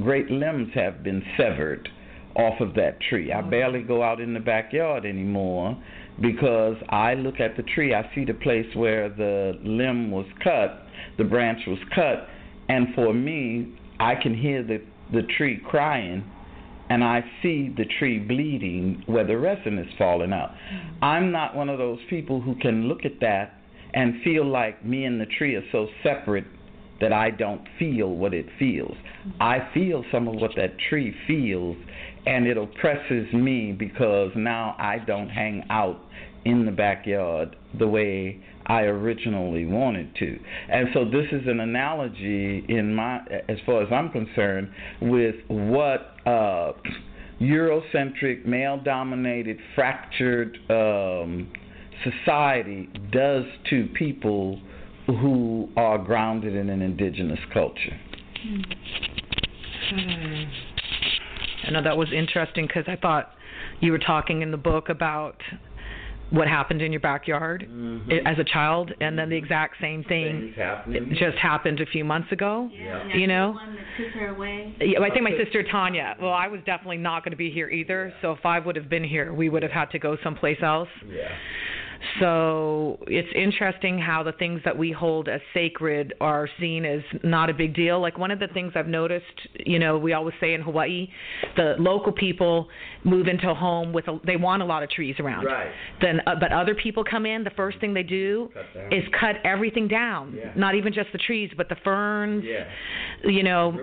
great limbs have been severed off of that tree. I barely go out in the backyard anymore because I look at the tree, I see the place where the limb was cut, the branch was cut. And for me, I can hear the, the tree crying, and I see the tree bleeding where the resin is falling out. Mm-hmm. I'm not one of those people who can look at that and feel like me and the tree are so separate that I don't feel what it feels. Mm-hmm. I feel some of what that tree feels, and it oppresses me because now I don't hang out in the backyard the way I originally wanted to. And so this is an analogy in my, as far as I'm concerned, with what uh, Eurocentric, male-dominated, fractured um, society does to people who are grounded in an indigenous culture. Hmm. I know that was interesting because I thought you were talking in the book about what happened in your backyard mm-hmm. as a child, and then the exact same thing just happened a few months ago. Yeah. Yeah. You know, one that took her away. Yeah, I think my sister Tanya. Well, I was definitely not going to be here either. Yeah. So if I would have been here, we would have had to go someplace else. Yeah. So it's interesting how the things that we hold as sacred are seen as not a big deal. Like one of the things I've noticed, you know, we always say in Hawaii, the local people move into a home with a, they want a lot of trees around. Right. Then, uh, but other people come in. The first thing they do cut is cut everything down. Yeah. Not even just the trees, but the ferns. Yeah. You know,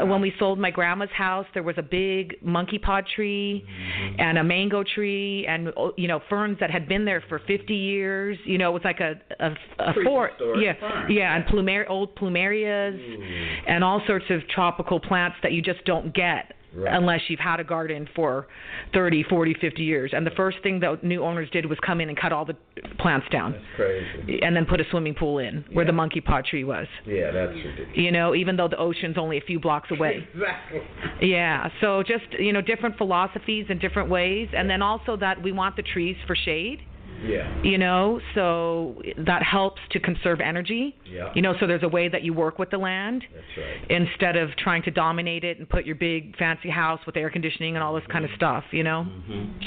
uh, when we sold my grandma's house, there was a big monkey pod tree mm-hmm. and a mango tree, and you know, ferns that had been there for fifty years, you know, it was like a a, a fort, yeah, farm. yeah, and plumer, old plumerias, Ooh. and all sorts of tropical plants that you just don't get right. unless you've had a garden for thirty, forty, fifty years. And the first thing the new owners did was come in and cut all the plants down. That's crazy. And then put a swimming pool in yeah. where the monkey pot tree was. Yeah, that's ridiculous. You know, even though the ocean's only a few blocks away. Exactly. Yeah, so just, you know, different philosophies and different ways. And yeah. then also that we want the trees for shade. Yeah. You know, so that helps to conserve energy. Yeah. You know, so there's a way that you work with the land. That's right. Instead of trying to dominate it and put your big fancy house with air conditioning and all this mm-hmm. kind of stuff, you know? Mm-hmm.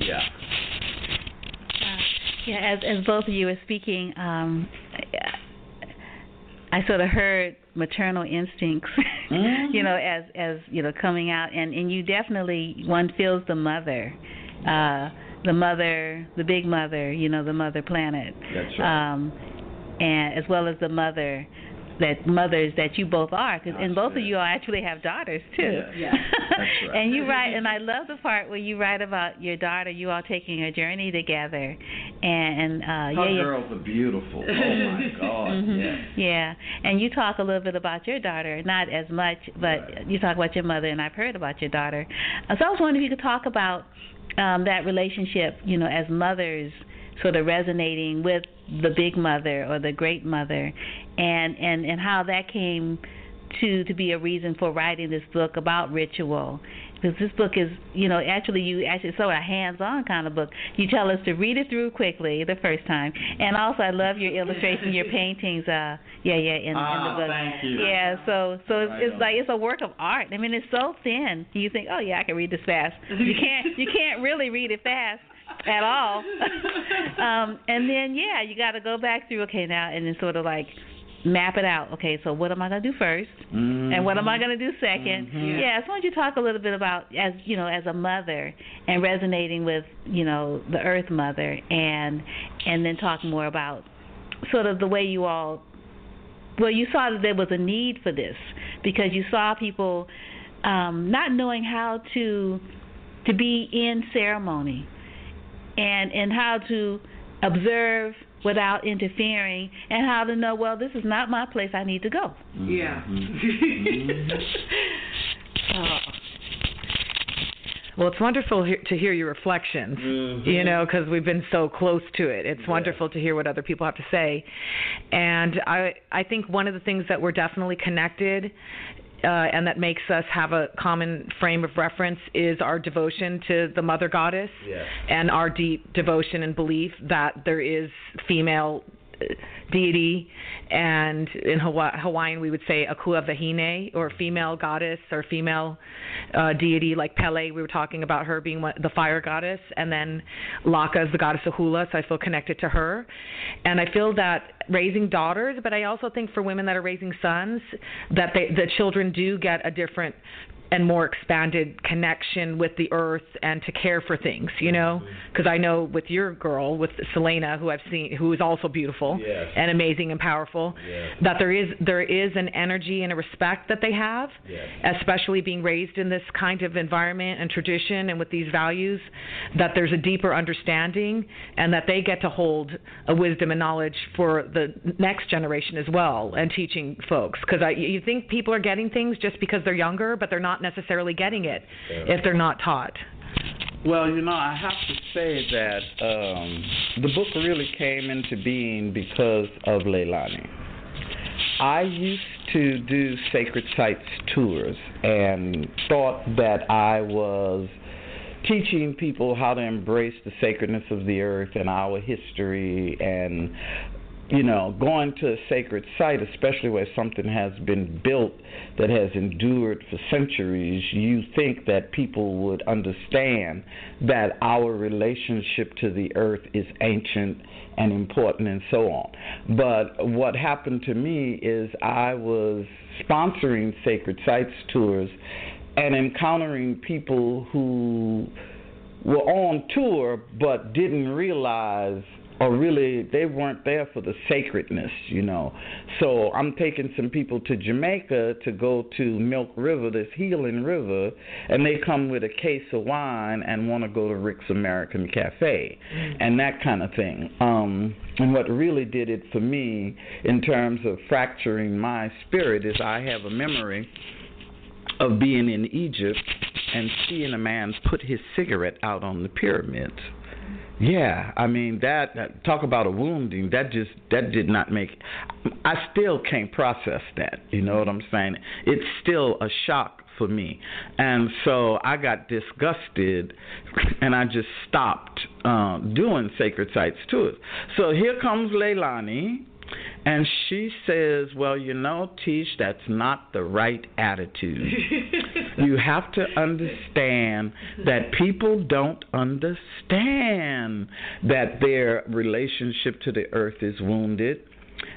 Yeah. Uh, yeah, as, as both of you were speaking, um, I, I sort of heard maternal instincts, mm-hmm. you know, as, as, you know, coming out. And, and you definitely, one feels the mother. Uh The mother, the big mother, you know, the mother planet. That's right. Um, and as well as the mother, that mothers that you both are. Cause, and both of you all actually have daughters, too. Yeah. yeah. That's right. And you write, and I love the part where you write about your daughter, you all taking a journey together. And, and uh, Her yeah, girls are beautiful. Oh, my God. Mm-hmm. Yeah. Yeah. And you talk a little bit about your daughter, not as much, but right. you talk about your mother, and I've heard about your daughter. So I was wondering if you could talk about Um, that relationship, you know, as mothers sort of resonating with the big mother or the great mother, and, and, and how that came to to be a reason for writing this book about ritual. Because this book is, you know, actually you actually so a hands-on kind of book. You tell us to read it through quickly the first time, and also I love your illustration, your paintings. Uh, yeah, yeah, in, ah, in the book. Thank you. Yeah, so so it's, it's like it's a work of art. I mean, it's so thin. You think, oh yeah, I can read this fast. You can't. You can't really read it fast at all. um, and then yeah, you got to go back through. Okay, now and then sort of like. Map it out. Okay, so what am I going to do first? Mm-hmm. And what am I going to do second? Mm-hmm. Yeah, so why don't you talk a little bit about, as you know, as a mother and resonating with, you know, the Earth Mother, and and then talk more about sort of the way you all, well, you saw that there was a need for this because you saw people um, not knowing how to to be in ceremony and and how to observe without interfering, and how to know, well, this is not my place, I need to go. Mm-hmm. Yeah. Mm-hmm. uh, well, it's wonderful he- to hear your reflections, mm-hmm. you know, because we've been so close to it. It's yeah. wonderful to hear what other people have to say. And I, I think one of the things that we're definitely connected Uh, and that makes us have a common frame of reference is our devotion to the Mother Goddess yes. and our deep devotion and belief that there is female deity, and in Hawaii, Hawaiian we would say Akua Vahine, or female goddess or female uh, deity, like Pele. We were talking about her being one, the fire goddess, and then Laka is the goddess of hula, so I feel connected to her. And I feel that raising daughters, but I also think for women that are raising sons, that they, the children do get a different and more expanded connection with the earth and to care for things, you know, because I know with your girl, with Selena, who I've seen, who is also beautiful yes. and amazing and powerful, yes. that there is there is an energy and a respect that they have, yes. especially being raised in this kind of environment and tradition and with these values, that there's a deeper understanding and that they get to hold a wisdom and knowledge for the next generation as well, and teaching folks. Because you think people are getting things just because they're younger, but they're not necessarily getting it if they're not taught. Well, you know, I have to say that um, the book really came into being because of Leilani. I used to do sacred sites tours and thought that I was teaching people how to embrace the sacredness of the earth and our history, and, you know, going to a sacred site, especially where something has been built that has endured for centuries, you think that people would understand that our relationship to the earth is ancient and important and so on. But what happened to me is I was sponsoring sacred sites tours and encountering people who were on tour but didn't realize, or really they weren't there for the sacredness, you know. So I'm taking some people to Jamaica to go to Milk River, this healing river, and they come with a case of wine and want to go to Rick's American Cafe and that kind of thing. Um, and what really did it for me in terms of fracturing my spirit is I have a memory of being in Egypt and seeing a man put his cigarette out on the pyramids. Yeah, I mean, that, that, talk about a wounding, that just, that did not make, I still can't process that, you know what I'm saying? It's still a shock for me. And so I got disgusted, and I just stopped uh, doing sacred sites tours. So here comes Leilani, and she says, well, you know, Teish, that's not the right attitude. You have to understand that people don't understand that their relationship to the earth is wounded.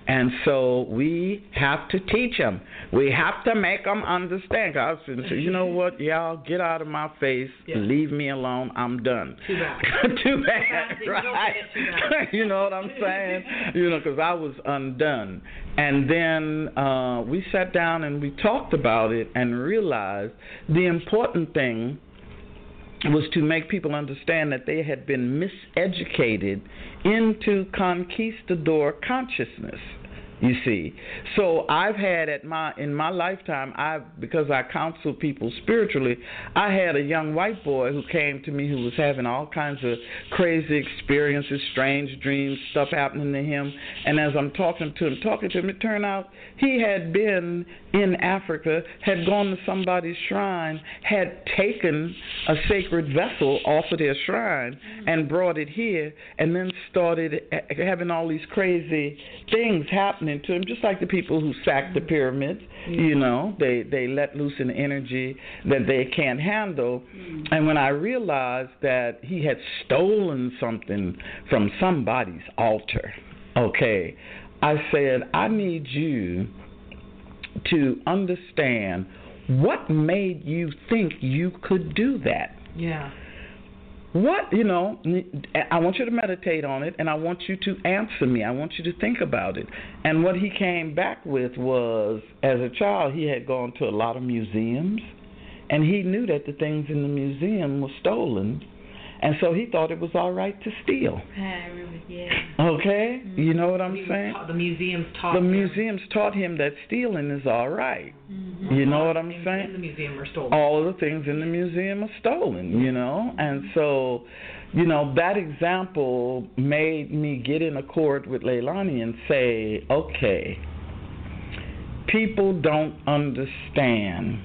And so we have to teach them. We have to make them understand. I was saying, you know what, y'all, get out of my face. Yeah. Leave me alone. I'm done. Too bad. Too bad, you right? Too bad. You know what I'm saying? You know, because I was undone. And then uh, we sat down and we talked about it and realized the important thing was to make people understand that they had been miseducated into conquistador consciousness, you see. So I've had at my in my lifetime, I because I counsel people spiritually, I had a young white boy who came to me who was having all kinds of crazy experiences, strange dreams, stuff happening to him. And as I'm talking to him, talking to him, it turned out he had been in Africa, had gone to somebody's shrine, had taken a sacred vessel off of their shrine and brought it here, and then started having all these crazy things happening to him, just like the people who sacked the pyramids. You know, they, they let loose an energy that they can't handle. And when I realized that he had stolen something from somebody's altar, okay, I said, I need you to understand what made you think you could do that. Yeah. What, you know, I want you to meditate on it, and I want you to answer me. I want you to think about it. And what he came back with was, as a child, he had gone to a lot of museums, and he knew that the things in the museum were stolen. And so he thought it was all right to steal. Yeah. Okay? Mm-hmm. You know what I'm we saying? Taught, the museums taught The him. museums taught him that stealing is all right. Mm-hmm. You know what I'm saying? All the things in the museum are stolen. All of the things in the museum are stolen, you know? And so, you know, that example made me get in accord with Leilani and say, okay, people don't understand.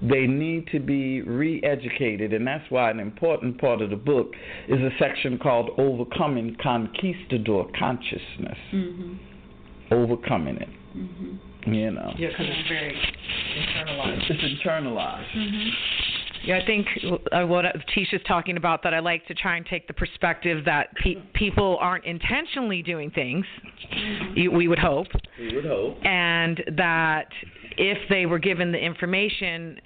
They need to be re-educated, and that's why an important part of the book is a section called Overcoming Conquistador Consciousness. Mm-hmm. Overcoming it. Mm-hmm. You know. Yeah, because it's very internalized. It's internalized. Mm-hmm. Yeah, I think uh, what Teish is talking about, that I like to try and take the perspective that pe- people aren't intentionally doing things, you, we would hope. We would hope. And that if they were given the information,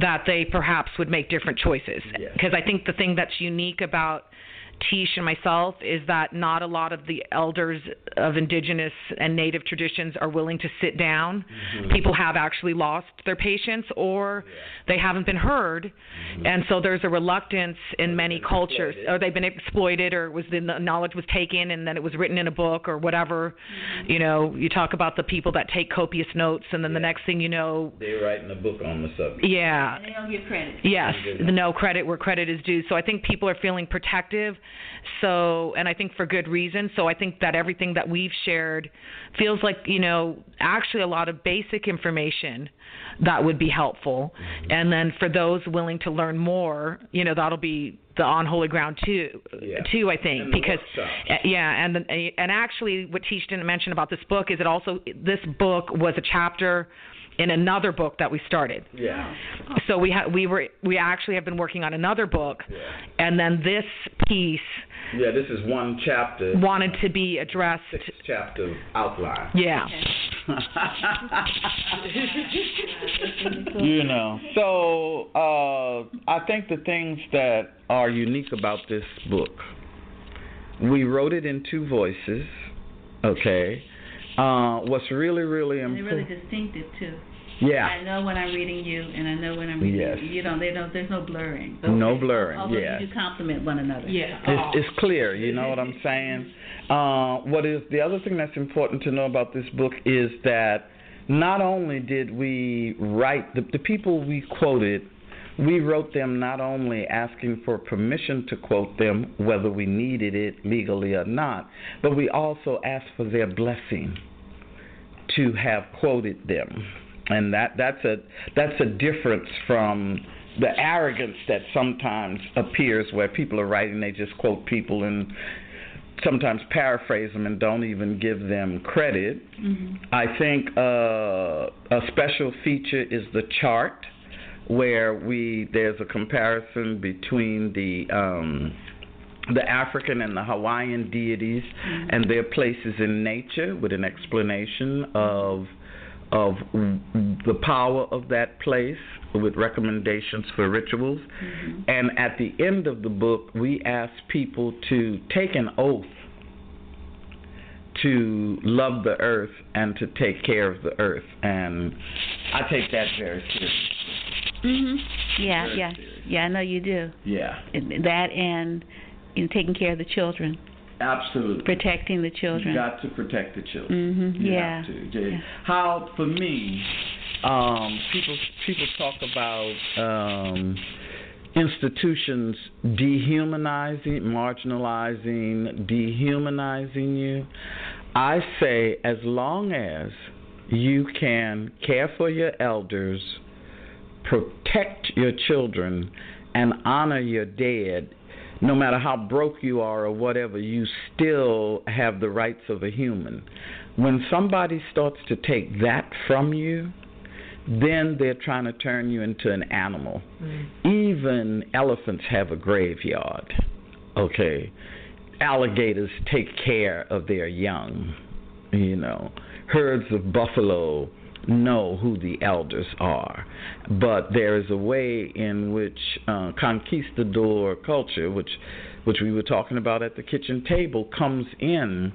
that they perhaps would make different choices. Because yeah. I think the thing that's unique about Teish and myself is that not a lot of the elders of indigenous and native traditions are willing to sit down. Mm-hmm. People have actually lost their patience, or yeah. they haven't been heard. Mm-hmm. And so there's a reluctance in they've many cultures, exploited. or they've been exploited, or was the knowledge was taken and then it was written in a book or whatever. Mm-hmm. You know, you talk about the people that take copious notes, and then yeah. the next thing you know, they're writing a book on the subject. Yeah. And they don't get credit. Yes, the no credit where credit is due. So I think people are feeling protective So, and I think for good reason. So I think that everything that we've shared feels like, you know, actually a lot of basic information that would be helpful. And then for those willing to learn more, you know, that'll be the On Holy Ground too, yeah. too I think, and because uh, yeah, and the, and actually what Teish didn't mention about this book is it also this book was a chapter in another book that we started. Yeah. So we ha- we were we actually have been working on another book, yeah. and then this piece. Yeah, this is one chapter. Wanted to be addressed. Six chapter outline. Yeah. Okay. You know. So uh, I think the things that are unique about this book, we wrote it in two voices. Okay. Uh, what's really, really important. They're really distinctive, too. Yeah. I know when I'm reading you, and I know when I'm reading yes. you. You know, they don't, there's no blurring. But no blurring, although yes. you do compliment one another. Yeah. It's, it's clear, you know what I'm saying? Uh, what is the other thing that's important to know about this book is that not only did we write, the, the people we quoted, we wrote them not only asking for permission to quote them, whether we needed it legally or not, but we also asked for their blessing to have quoted them. And that, that's a that's a difference from the arrogance that sometimes appears where people are writing, they just quote people and sometimes paraphrase them and don't even give them credit. Mm-hmm. I think uh, a special feature is the chart, where we there's a comparison between the um, the African and the Hawaiian deities mm-hmm. and their places in nature, with an explanation of of the power of that place, with recommendations for rituals. Mm-hmm. And at the end of the book, we ask people to take an oath to love the earth and to take care of the earth. And I take that very seriously. Mm-hmm. Yeah, yeah, yeah. I know you do. Yeah. That and in taking care of the children. Absolutely. Protecting the children. You got to protect the children. Mm-hmm. You yeah. have to. Yeah. How for me, um, people people talk about um, institutions dehumanizing, marginalizing, dehumanizing you. I say as long as you can care for your elders, protect your children, and honor your dead, no matter how broke you are or whatever, you still have the rights of a human. When somebody starts to take that from you, then they're trying to turn you into an animal. Mm-hmm. Even elephants have a graveyard, okay? Alligators take care of their young, you know. Herds of buffalo know who the elders are, but there is a way in which uh, conquistador culture, which which we were talking about at the kitchen table, comes in,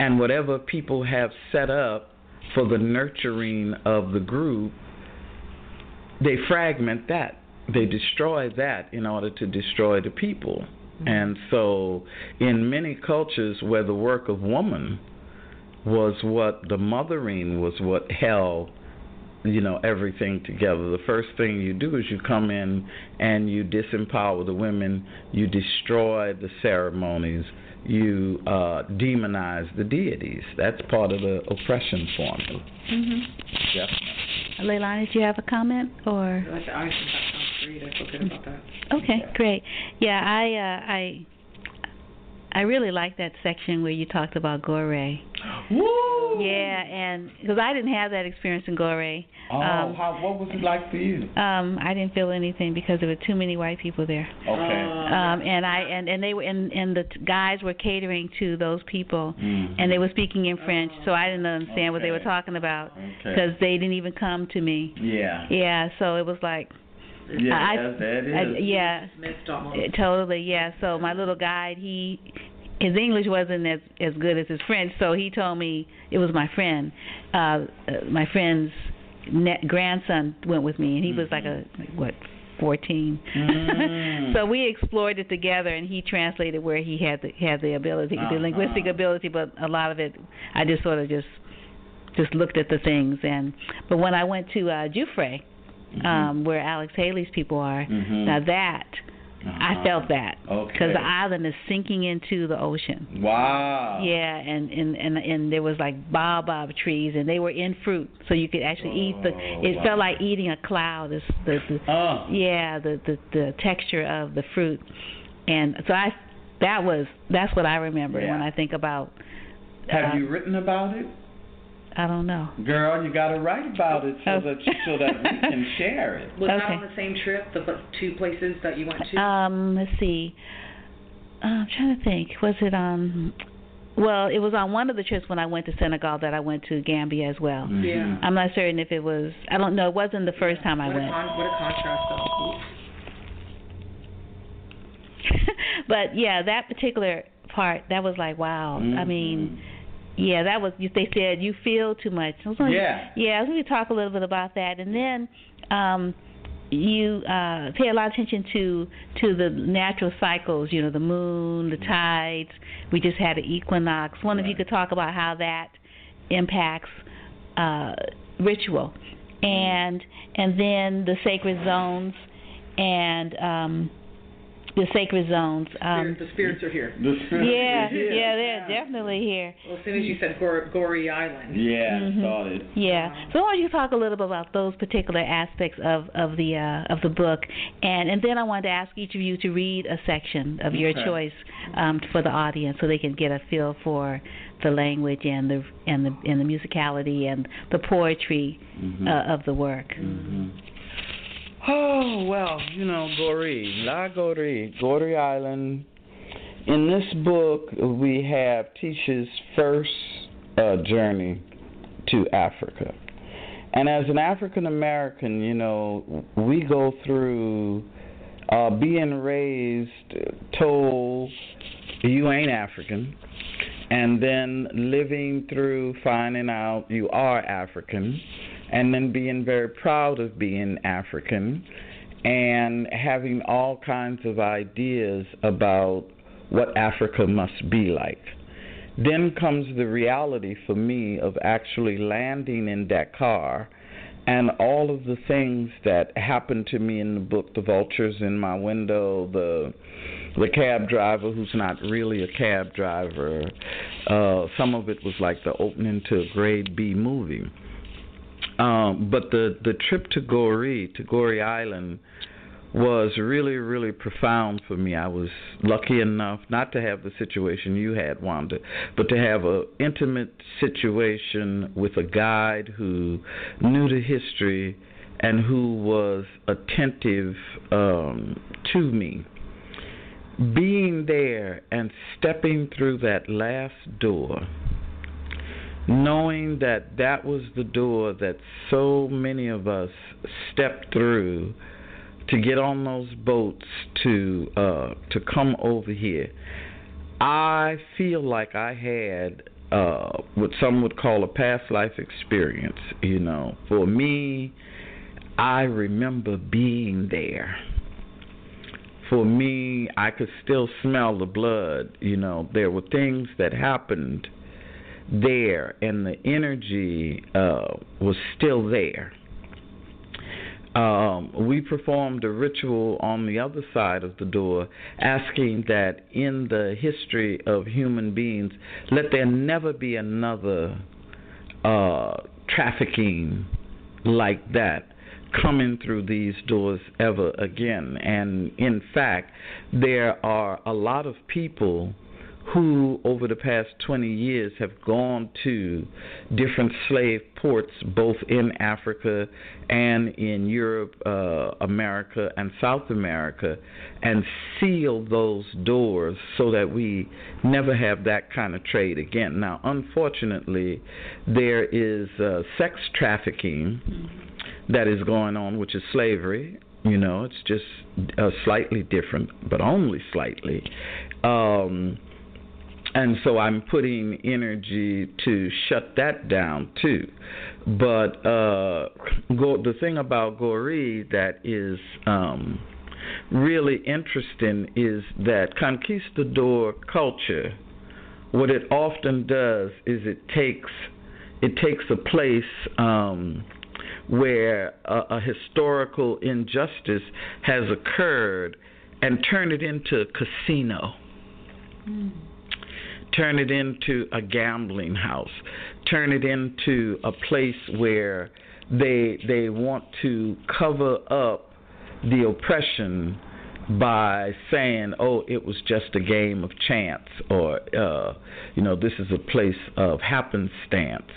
and whatever people have set up for the nurturing of the group, they fragment that, they destroy that in order to destroy the people. Mm-hmm. And so in many cultures where the work of woman was what the mothering was what held, you know, everything together. The first thing you do is you come in and you disempower the women, you destroy the ceremonies, you uh, demonize the deities. That's part of the oppression formula. Mm-hmm. Definitely. Leilani, did you have a comment? Or? I like the art and I feel good about that. Okay, yeah. Great. Yeah, I... Uh, I I really like that section where you talked about Gorée. Woo! Yeah, and because I didn't have that experience in Gorée. Oh, um, how, what was it like for you? Um, I didn't feel anything because there were too many white people there. Okay. Um, and I and, and they were and, and the guys were catering to those people, mm-hmm. and they were speaking in French, so I didn't understand okay. what they were talking about because okay. they didn't even come to me. Yeah. Yeah. So it was like. Yeah, I, that is. I, yeah, it, totally. Yeah. So my little guide, he his English wasn't as as good as his French, so he told me it was my friend, uh, my friend's net grandson went with me, and he mm-hmm. was like a like what fourteen. Mm. So we explored it together, and he translated where he had the had the ability, uh-huh. the linguistic ability, but a lot of it, I just sort of just just looked at the things, and but when I went to uh, Juffure. Mm-hmm. Um, where Alex Haley's people are. Mm-hmm. Now that Uh-huh. I felt that because okay. the island is sinking into the ocean. Wow. Yeah, and, and, and, and there was like baobab trees, and they were in fruit, so you could actually oh, eat the. It wow. felt like eating a cloud. The, the, the, oh. Yeah, the, the the texture of the fruit, and so I that was that's what I remember yeah. when I think about. Have uh, you written about it? I don't know. Girl, you got to write about it so, oh. that, so that we can share it. Was okay. that on the same trip, the two places that you went to? Um, let's see. Uh, I'm trying to think. Was it on... Well, it was on one of the trips when I went to Senegal that I went to Gambia as well. Mm-hmm. Yeah. I'm not certain if it was... I don't know. It wasn't the first time I what went. A con- what a contrast, though. But, yeah, that particular part, that was like, wow. Mm-hmm. I mean... Yeah, that was, they said, you feel too much. I was like, yeah. Yeah, I was going to talk a little bit about that. And then um, you uh, pay a lot of attention to, to the natural cycles, you know, the moon, the tides. We just had an equinox. One right. of you could talk about how that impacts uh, ritual. And and then the sacred zones and... Um, The sacred zones. Um, the spirits are here. The spirits yeah, are here. Yeah, they're yeah. definitely here. Well, as soon as you said Gorée, Gorée Island. Yeah, mm-hmm. I thought it. Yeah. Um, so I want you to talk a little bit about those particular aspects of, of the uh, of the book, and and then I wanted to ask each of you to read a section of your okay. choice um, for the audience, so they can get a feel for the language and the and the and the musicality and the poetry mm-hmm. uh, of the work. Mm-hmm. Oh, well, you know, Gorée, La Gorée, Gorée Island. In this book, we have Teish's first uh, journey to Africa. And as an African-American, you know, we go through uh, being raised told you ain't African, and then living through finding out you are African, and then being very proud of being African and having all kinds of ideas about what Africa must be like. Then comes the reality for me of actually landing in Dakar and all of the things that happened to me in the book, the vultures in my window, the the cab driver who's not really a cab driver. Uh, some of it was like the opening to a grade B movie. Um, but the, the trip to Gorée, to Gorée Island, was really, really profound for me. I was lucky enough not to have the situation you had, Wanda, but to have an intimate situation with a guide who knew the history and who was attentive um, to me. Being there and stepping through that last door, knowing that that was the door that so many of us stepped through to get on those boats to uh, to come over here, I feel like I had uh, what some would call a past life experience. You know, for me, I remember being there. For me, I could still smell the blood. You know, there were things that happened there, and the energy uh, was still there. Um, we performed a ritual on the other side of the door, asking that in the history of human beings, let there never be another uh, trafficking like that coming through these doors ever again. And in fact, there are a lot of people who over the past twenty years have gone to different slave ports both in Africa and in Europe, uh, America, and South America, and sealed those doors so that we never have that kind of trade again. Now, unfortunately, there is uh, sex trafficking that is going on, which is slavery. You know, it's just uh, slightly different, but only slightly. Um And so I'm putting energy to shut that down, too. But uh, go, the thing about Gorée that is um, really interesting is that conquistador culture, what it often does is it takes, it takes a place um, where a, a historical injustice has occurred, and turn it into a casino, mm. turn it into a gambling house, turn it into a place where they they want to cover up the oppression by saying, oh, it was just a game of chance, or, uh, you know, this is a place of happenstance.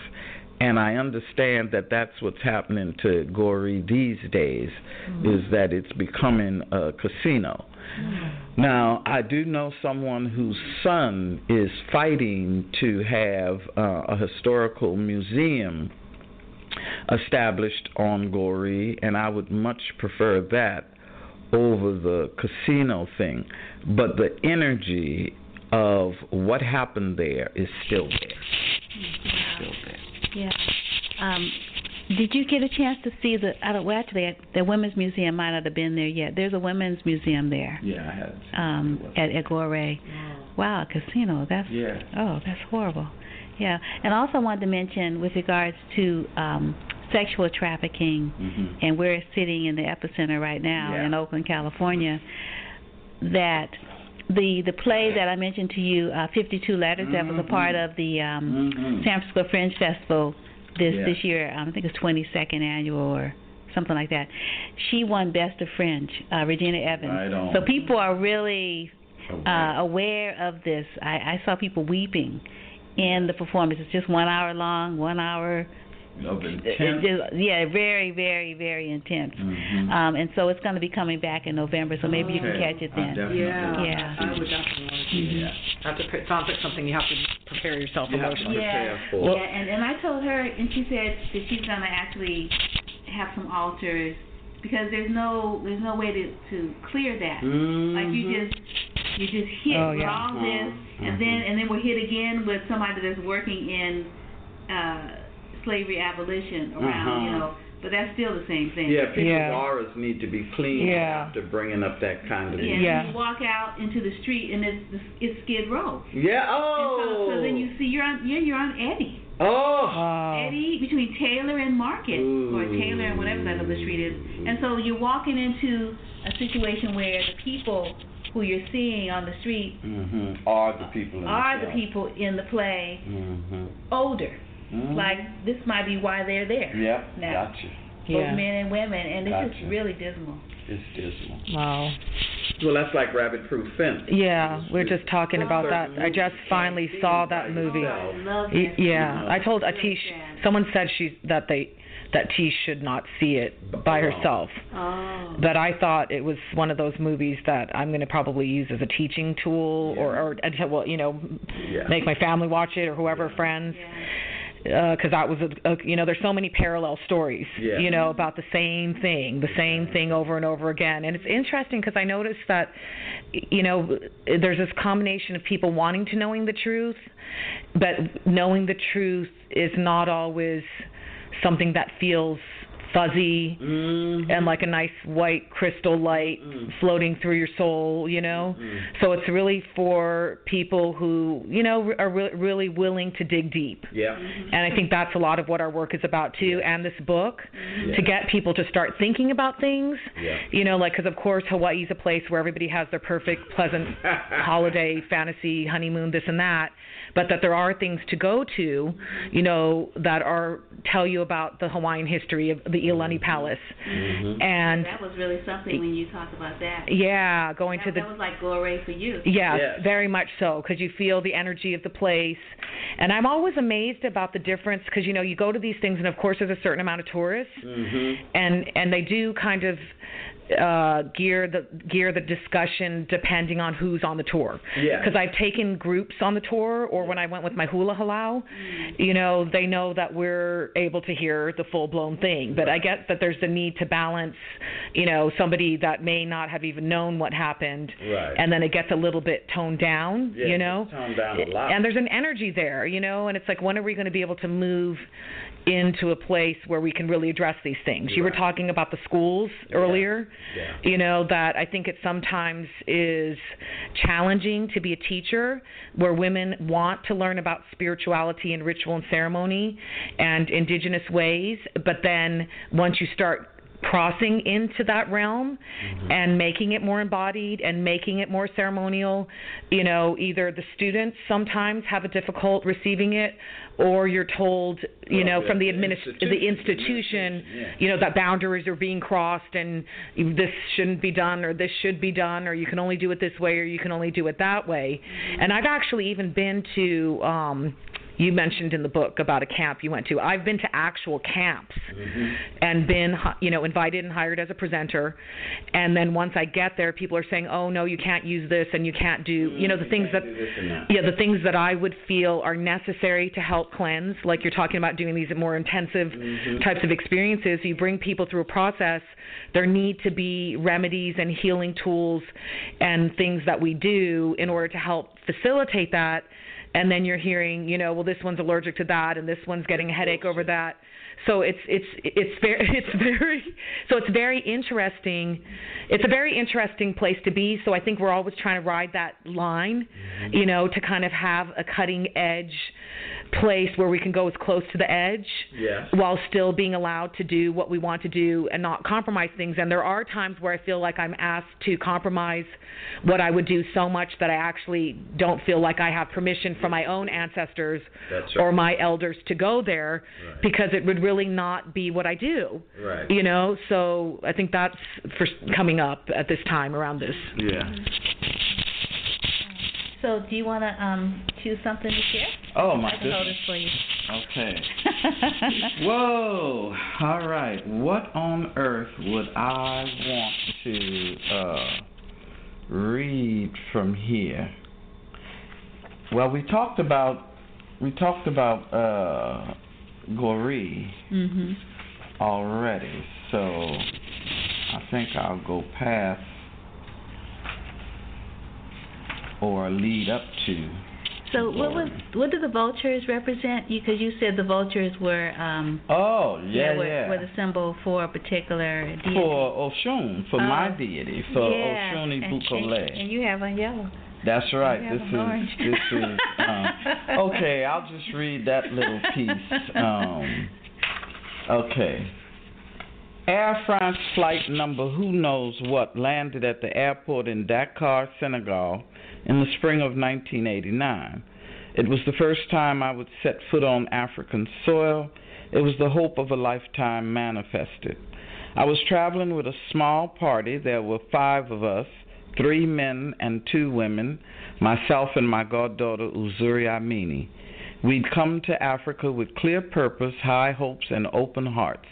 And I understand that that's what's happening to Gorée these days, mm-hmm. is that it's becoming a casino. Mm-hmm. Now, I do know someone whose son is fighting to have uh, a historical museum established on Gorée, and I would much prefer that over the casino thing. But the energy of what happened there is still there. Wow. Still there. Yeah. Um, did you get a chance to see the? I don't, well, actually, the women's museum might not have been there yet. There's a women's museum there. Yeah, I have. Um, at, at Gorée. Yeah. Wow, a casino. That's. Yeah. Oh, that's horrible. Yeah, and I also wanted to mention with regards to um, sexual trafficking, mm-hmm. and we're sitting in the epicenter right now, yeah. in Oakland, California, that the the play that I mentioned to you, uh, fifty-two Letters, mm-hmm. that was a part of the um, mm-hmm. San Francisco Fringe Festival this, yeah. this year, um, I think it's twenty-second annual or something like that. She won Best of Fringe, uh, Regina Evans. Right on. So people are really uh, aware of this. I, I saw people weeping in the performance. It's just one hour long, one hour. Of intense. Yeah, very, very, very intense. Mm-hmm. Um, and so it's going to be coming back in November, so maybe oh, you can okay. catch it then. Definitely yeah. yeah. I would definitely want to do that. Sounds like something you have to prepare yourself you emotionally. Yeah, for. yeah and, and I told her, and she said that she's going to actually have some altars, because there's no there's no way to, to clear that. Mm-hmm. Like you just... You just hit oh, yeah. with all this, mm-hmm. and then and then we're hit again with somebody that's working in uh, slavery abolition around, uh-huh. you know. But that's still the same thing. Yeah, people's yeah. auras need to be cleaned yeah. after bringing up that kind of thing. Yeah, yeah. You walk out into the street and it's it's Skid Row. Yeah. Oh. So, so then you see you're on yeah you're on Eddy. Oh. Uh, Eddy between Taylor and Market, ooh. Or Taylor and whatever that other street is, and so you're walking into a situation where the people who you're seeing on the street mm-hmm. are the people in are the, the people in the play mm-hmm. older. Mm-hmm. Like this might be why they're there. Yep. Now. Gotcha. Both yeah. men and women, and gotcha. It's just really dismal. It's dismal. Wow. Well, that's like Rabbit Proof Fence. Yeah, we we're just talking oh, about that. I just finally saw that movie. Oh, I love that. Yeah, I told Atish. Someone said she that they. that T should not see it by herself. Oh. But I thought it was one of those movies that I'm going to probably use as a teaching tool, yeah. or, or, well, you know, yeah. make my family watch it, or whoever, yeah. friends. Because yeah. uh, that was, a, a, you know, there's so many parallel stories, yeah. you know, about the same thing, the same thing over and over again. And it's interesting because I noticed that, you know, there's this combination of people wanting to knowing the truth, but knowing the truth is not always something that feels fuzzy, mm-hmm. and like a nice white crystal light mm-hmm. floating through your soul, you know? Mm-hmm. So it's really for people who, you know, are re- really willing to dig deep. Yeah. Mm-hmm. And I think that's a lot of what our work is about, too, yeah. and this book, yeah. to get people to start thinking about things, yeah. you know, like, because, of course, Hawaii is a place where everybody has their perfect, pleasant holiday, fantasy, honeymoon, this and that, but that there are things to go to, you know, that are tell you about the Hawaiian history of the Iolani Palace. Mm-hmm. And that was really something when you talk about that. Yeah, going that, to the... That was like Gorée for you. Yeah, yes. very much so, because you feel the energy of the place. And I'm always amazed about the difference, because, you know, you go to these things, and, of course, there's a certain amount of tourists, mm-hmm. and, and they do kind of... Uh, gear the gear the discussion depending on who's on the tour. Yeah. Because I've taken groups on the tour, or when I went with my hula halau, you know, they know that we're able to hear the full blown thing. But right. I get that there's the need to balance, you know, somebody that may not have even known what happened, right. and then it gets a little bit toned down, yeah, you know. Toned down a lot. And there's an energy there, you know, and it's like, when are we going to be able to move into a place where we can really address these things? Right. You were talking about the schools yeah. earlier. Yeah. You know, that I think it sometimes is challenging to be a teacher where women want to learn about spirituality and ritual and ceremony and indigenous ways, but then once you start crossing into that realm mm-hmm. and making it more embodied and making it more ceremonial. You know, either the students sometimes have a difficult receiving it, or you're told, you well, know, the, from the, administ- institution, the institution, yeah. you know, that boundaries are being crossed and this shouldn't be done or this should be done or you can only do it this way or you can only do it that way. And I've actually even been to... Um, you mentioned in the book about a camp you went to. I've been to actual camps mm-hmm. and been, you know, invited and hired as a presenter. And then once I get there, people are saying, "Oh no, you can't use this, and you can't do, you know, the you things that, that, yeah, the things that I would feel are necessary to help cleanse." Like you're talking about doing these more intensive mm-hmm. types of experiences. You bring people through a process. There need to be remedies and healing tools and things that we do in order to help facilitate that. And then you're hearing, you know, well, this one's allergic to that, and this one's getting a headache over that. So it's it's it's very it's very so it's very interesting. It's a very interesting place to be. So I think we're always trying to ride that line, mm-hmm. you know, to kind of have a cutting edge place where we can go as close to the edge, yeah. while still being allowed to do what we want to do and not compromise things. And there are times where I feel like I'm asked to compromise what I would do so much that I actually don't feel like I have permission from my own ancestors right. or my elders to go there right. because it would really not be what I do. Right. You know, so I think that's for coming up at this time around this. Yeah. So do you want to um, choose something to share? Oh, my goodness. I can hold it for you. Okay. Whoa. All right. What on earth would I want to uh, read from here? Well, we talked about we talked about uh, Gorée mm-hmm. already, so I think I'll go past or lead up to. So what was what do the vultures represent? Because you, you said the vultures were um, oh yeah, yeah, were, yeah. were the symbol for a particular deity. For Oshun, for uh, my deity, for yeah. Oshuni Bukole. And, and you have a yellow. That's right. This is, this is this um, is okay. I'll just read that little piece. Um, okay. Air France flight number who knows what landed at the airport in Dakar, Senegal, in the spring of nineteen eighty-nine. It was the first time I would set foot on African soil. It was the hope of a lifetime manifested. I was traveling with a small party. There were five of us, three men and two women, myself and my goddaughter Uzuri Amini. We'd come to Africa with clear purpose, high hopes, and open hearts.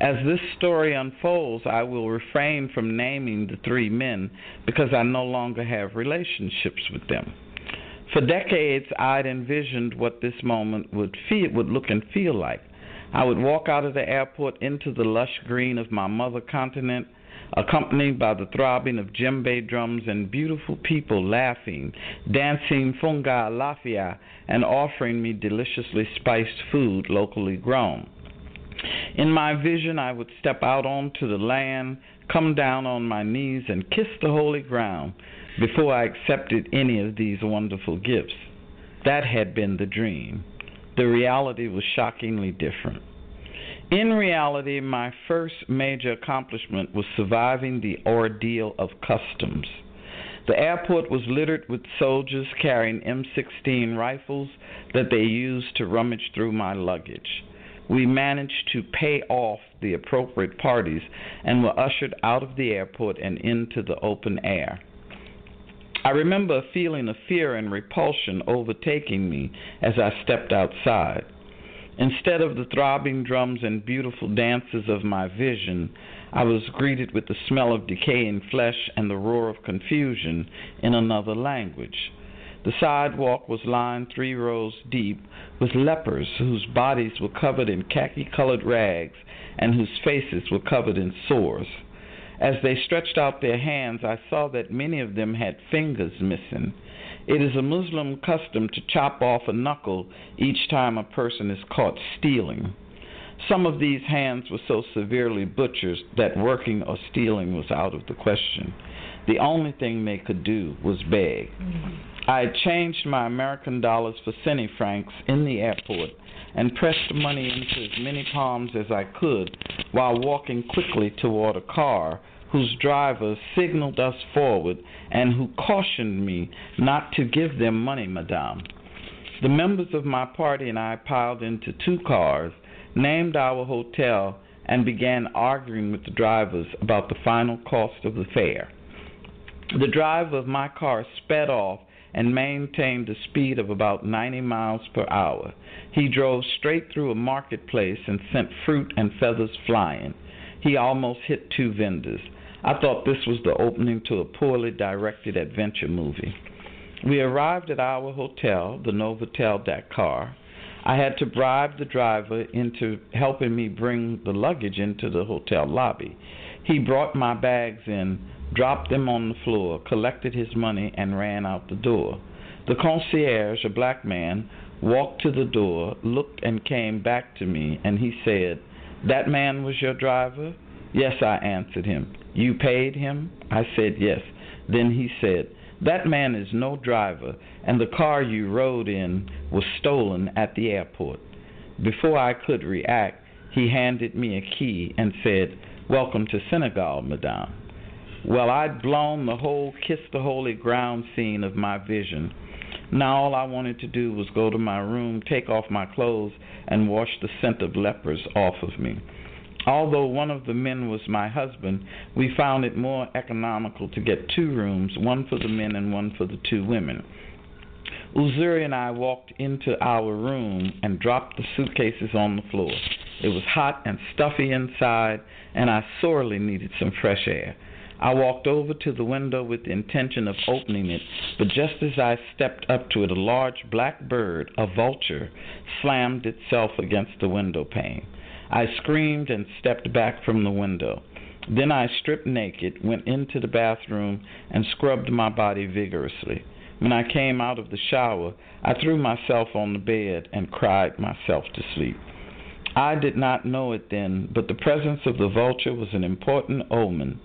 As this story unfolds, I will refrain from naming the three men because I no longer have relationships with them. For decades, I'd envisioned what this moment would feel, would look and feel like. I would walk out of the airport into the lush green of my mother continent, accompanied by the throbbing of djembe drums and beautiful people laughing, dancing funga lafia, and offering me deliciously spiced food locally grown. In my vision, I would step out onto the land, come down on my knees, and kiss the holy ground before I accepted any of these wonderful gifts. That had been the dream. The reality was shockingly different. In reality, my first major accomplishment was surviving the ordeal of customs. The airport was littered with soldiers carrying M sixteen rifles that they used to rummage through my luggage. We managed to pay off the appropriate parties and were ushered out of the airport and into the open air. I remember a feeling of fear and repulsion overtaking me as I stepped outside. Instead of the throbbing drums and beautiful dances of my vision, I was greeted with the smell of decaying flesh and the roar of confusion in another language. The sidewalk was lined three rows deep with lepers whose bodies were covered in khaki-colored rags and whose faces were covered in sores. As they stretched out their hands, I saw that many of them had fingers missing. It is a Muslim custom to chop off a knuckle each time a person is caught stealing. Some of these hands were so severely butchered that working or stealing was out of the question. The only thing they could do was beg. Mm-hmm. I had changed my American dollars for Centi francs in the airport and pressed money into as many palms as I could while walking quickly toward a car whose driver signaled us forward and who cautioned me not to give them money, madame. The members of my party and I piled into two cars, named our hotel, and began arguing with the drivers about the final cost of the fare. The driver of my car sped off and maintained a speed of about ninety miles per hour. He drove straight through a marketplace and sent fruit and feathers flying. He almost hit two vendors. I thought this was the opening to a poorly directed adventure movie. We arrived at our hotel, the Novotel Dakar. I had to bribe the driver into helping me bring the luggage into the hotel lobby. He brought my bags in, dropped them on the floor, collected his money, and ran out the door. The concierge, a black man, walked to the door, looked and came back to me, and he said, "That man was your driver?" "Yes," I answered him. "You paid him?" I said, "Yes." Then he said, "That man is no driver, and the car you rode in was stolen at the airport." Before I could react, he handed me a key and said, "Welcome to Senegal, madame." Well, I'd blown the whole kiss the holy ground scene of my vision. Now all I wanted to do was go to my room, take off my clothes, and wash the scent of lepers off of me. Although one of the men was my husband, we found it more economical to get two rooms, one for the men and one for the two women. Uzuri and I walked into our room and dropped the suitcases on the floor. It was hot and stuffy inside, and I sorely needed some fresh air. I walked over to the window with the intention of opening it, but just as I stepped up to it, a large black bird, a vulture, slammed itself against the window pane. I screamed and stepped back from the window. Then I stripped naked, went into the bathroom, and scrubbed my body vigorously. When I came out of the shower, I threw myself on the bed and cried myself to sleep. I did not know it then, but the presence of the vulture was an important omen.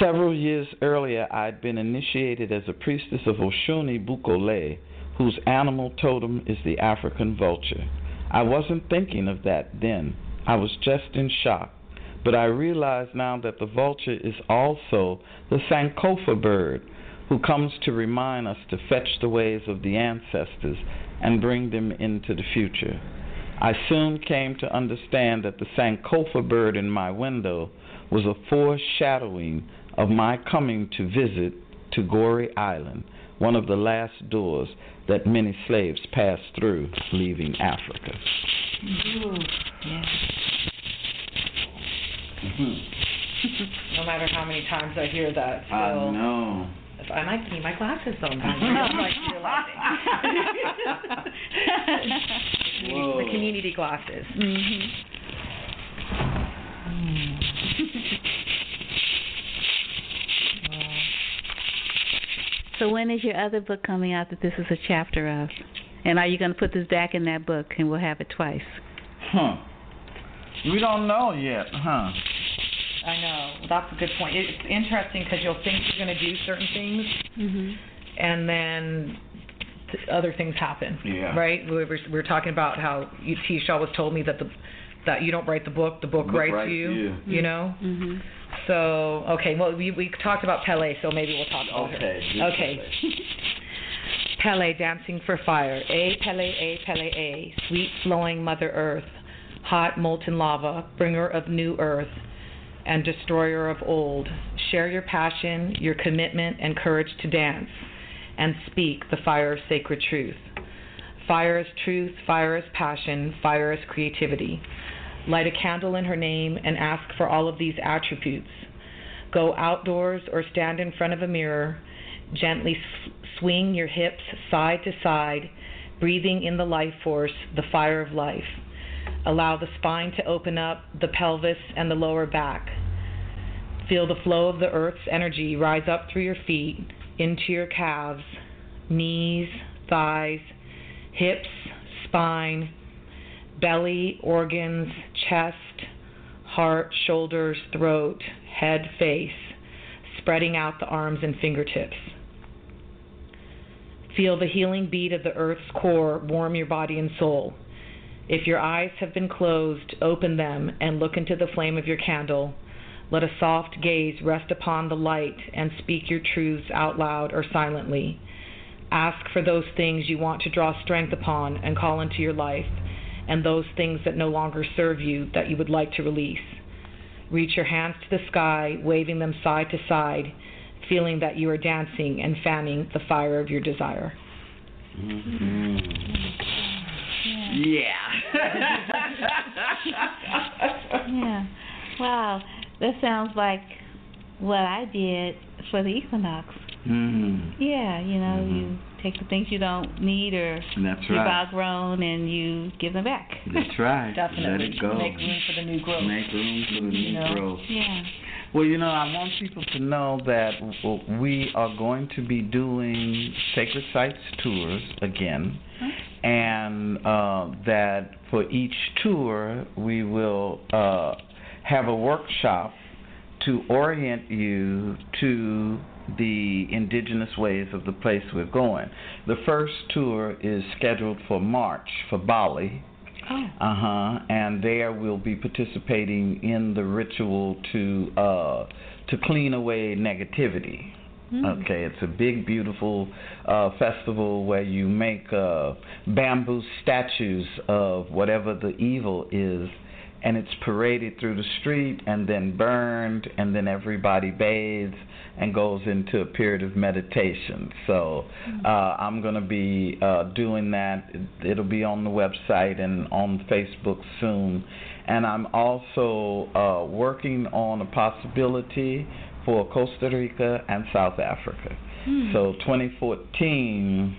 Several years earlier, I had been initiated as a priestess of Oshun Bukole, whose animal totem is the African vulture. I wasn't thinking of that then. I was just in shock, but I realize now that the vulture is also the Sankofa bird, who comes to remind us to fetch the ways of the ancestors and bring them into the future. I soon came to understand that the Sankofa bird in my window was a foreshadowing of my coming to visit to Gorée Island, one of the last doors that many slaves passed through leaving Africa. Ooh, yeah. Mm-hmm. No matter how many times I hear that, so I know. If I might need my glasses sometimes. I'm like realizing. The community glasses. Mm-hmm. Mm. So when is your other book coming out that this is a chapter of? And are you going to put this back in that book and we'll have it twice? Huh. We don't know yet, huh? I know. That's a good point. It's interesting because you'll think you're going to do certain things, mm-hmm. and then other things happen, yeah. Right? We were, we were talking about how Teish always told me that the that you don't write the book, the book, the book writes, writes you, you, you know? Mm-hmm. So, okay, well, we we talked about Pele, so maybe we'll talk about okay, her. Okay. Pele, Dancing for Fire. A Pele, A Pele, A, sweet flowing Mother Earth, hot molten lava, bringer of new earth, and destroyer of old. Share your passion, your commitment, and courage to dance, and speak the fire of sacred truth. Fire is truth, fire is passion, fire is creativity. Light a candle in her name and ask for all of these attributes. Go outdoors or stand in front of a mirror. Gently s- swing your hips side to side, breathing in the life force, the fire of life. Allow the spine to open up, the pelvis, and the lower back. Feel the flow of the earth's energy rise up through your feet, into your calves, knees, thighs, hips, spine, belly, organs, chest, heart, shoulders, throat, head, face, spreading out the arms and fingertips. Feel the healing beat of the earth's core warm your body and soul. If your eyes have been closed, open them and look into the flame of your candle. Let a soft gaze rest upon the light and speak your truths out loud or silently. Ask for those things you want to draw strength upon and call into your life, and those things that no longer serve you that you would like to release. Reach your hands to the sky, waving them side to side, feeling that you are dancing and fanning the fire of your desire. Mm-hmm. Yeah. Yeah. Wow. That sounds like what I did for the equinox. Mm-hmm. Yeah, you know, mm-hmm. you take the things you don't need or That's you've right. outgrown and you give them back. That's right. Definitely. Let it go. Make room for the new growth. Make room for the new you know? growth. Yeah. Well, you know, I want people to know that we are going to be doing Sacred Sites tours again. Mm-hmm. And uh, that for each tour we will uh, have a workshop to orient you to the indigenous ways of the place we're going. The first tour is scheduled for March for Bali. Oh. Uh-huh. And there we'll be participating in the ritual to uh, to clean away negativity. Mm. Okay, it's a big, beautiful uh, festival where you make uh, bamboo statues of whatever the evil is, and it's paraded through the street and then burned, and then everybody bathes and goes into a period of meditation. So uh, I'm going to be uh, doing that. It'll be on the website and on Facebook soon. And I'm also uh, working on a possibility for Costa Rica and South Africa. Mm. So twenty fourteen...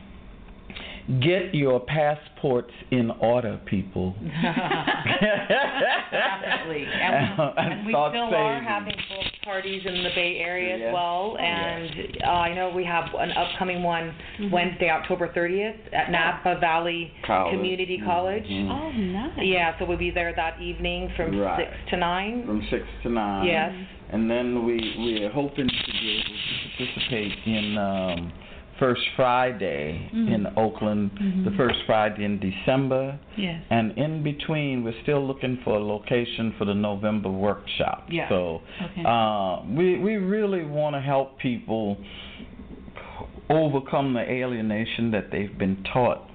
Get your passports in order, people. Definitely. And, and we still are having full parties in the Bay Area yes. as well. And yes. uh, I know we have an upcoming one mm-hmm. Wednesday, October thirtieth at Napa Valley College. Community College. Mm-hmm. Oh, nice. Yeah, so we'll be there that evening from right. six to nine. From six to nine. Yes. And then we, we are hoping to be able to participate in... Um, First Friday mm-hmm. in Oakland, mm-hmm. the first Friday in December. Yes. And in between, we're still looking for a location for the November workshop. Yeah. So okay. uh, we, we really want to help people overcome the alienation that they've been taught.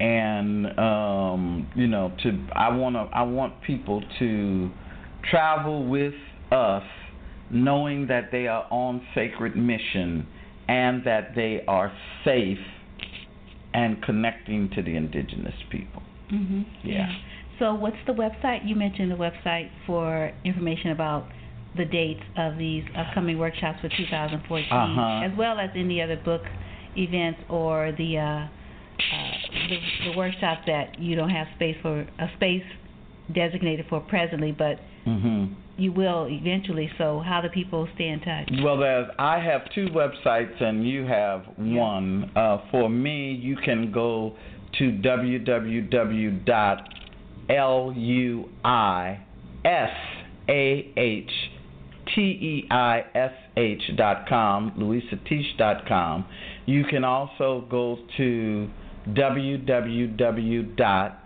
And, um, you know, to I want to I want people to travel with us knowing that they are on sacred mission and that they are safe and connecting to the indigenous people. Mm-hmm. Yeah. yeah. So what's the website? You mentioned the website for information about the dates of these upcoming workshops for two thousand fourteen, uh-huh. as well as any other book events or the, uh, uh, the the workshop that you don't have space for, a space designated for presently, but mm-hmm. you will eventually. So how do people stay in touch? Well, there's, I have two websites and you have one. Uh, for me, you can go to w w w dot luisah teish dot com, luisah teish dot com. You can also go to w w w dot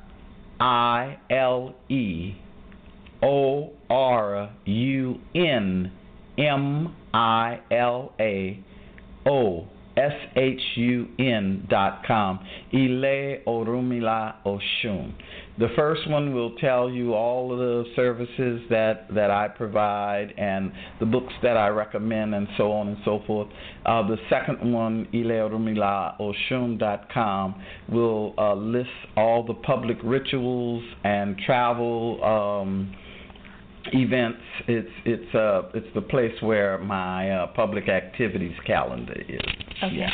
i l e o r u n m i l a o s h u n dot com, Ile Orumila Oshun. The first one will tell you all of the services that, that I provide and the books that I recommend and so on and so forth. Uh, the second one, ile orumila oshun dot com, will uh, list all the public rituals and travel um, events. It's it's uh it's the place where my uh, public activities calendar is. Okay. Yeah.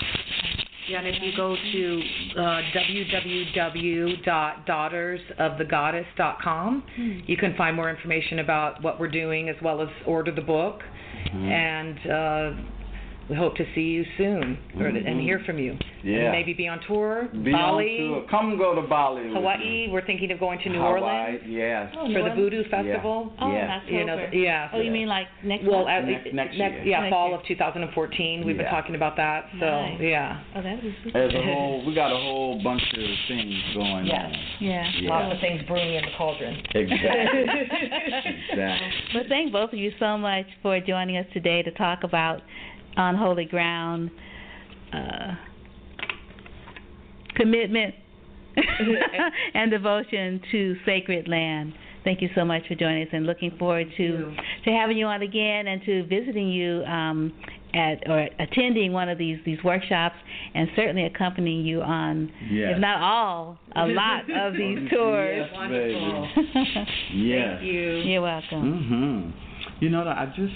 Yeah, and if you go to uh, w w w dot daughters of the goddess dot com, hmm. you can find more information about what we're doing as well as order the book. Mm-hmm. And uh, We hope to see you soon, or, mm-hmm. and hear from you. Yeah. And maybe be on tour. Be Bali. On tour. Come go to Bali. Hawaii. We're thinking of going to New Hawaii, Orleans. Yes. Oh, for the Voodoo Festival. Yeah. Oh, yes. That's you know, yeah. Oh, you mean like next? Well, at, next, next year. Next, yeah, next fall year. Of two thousand fourteen. We've yeah. been talking about that. So nice. Yeah. Oh, that'd be super. There's a whole. We got a whole bunch of things going yes. on. Yeah. Yeah. Lots yeah. of things brewing in the cauldron. Exactly. Exactly. Well, thank both of you so much for joining us today to talk about On Holy Ground, uh, commitment and devotion to sacred land. Thank you so much for joining us, and looking forward to to having you on again, and to visiting you um, at or attending one of these, these workshops, and certainly accompanying you on, yes. if not all, a lot of these tours. Yes, baby. Yes. Thank you. You're welcome. Mm-hmm. You know, I just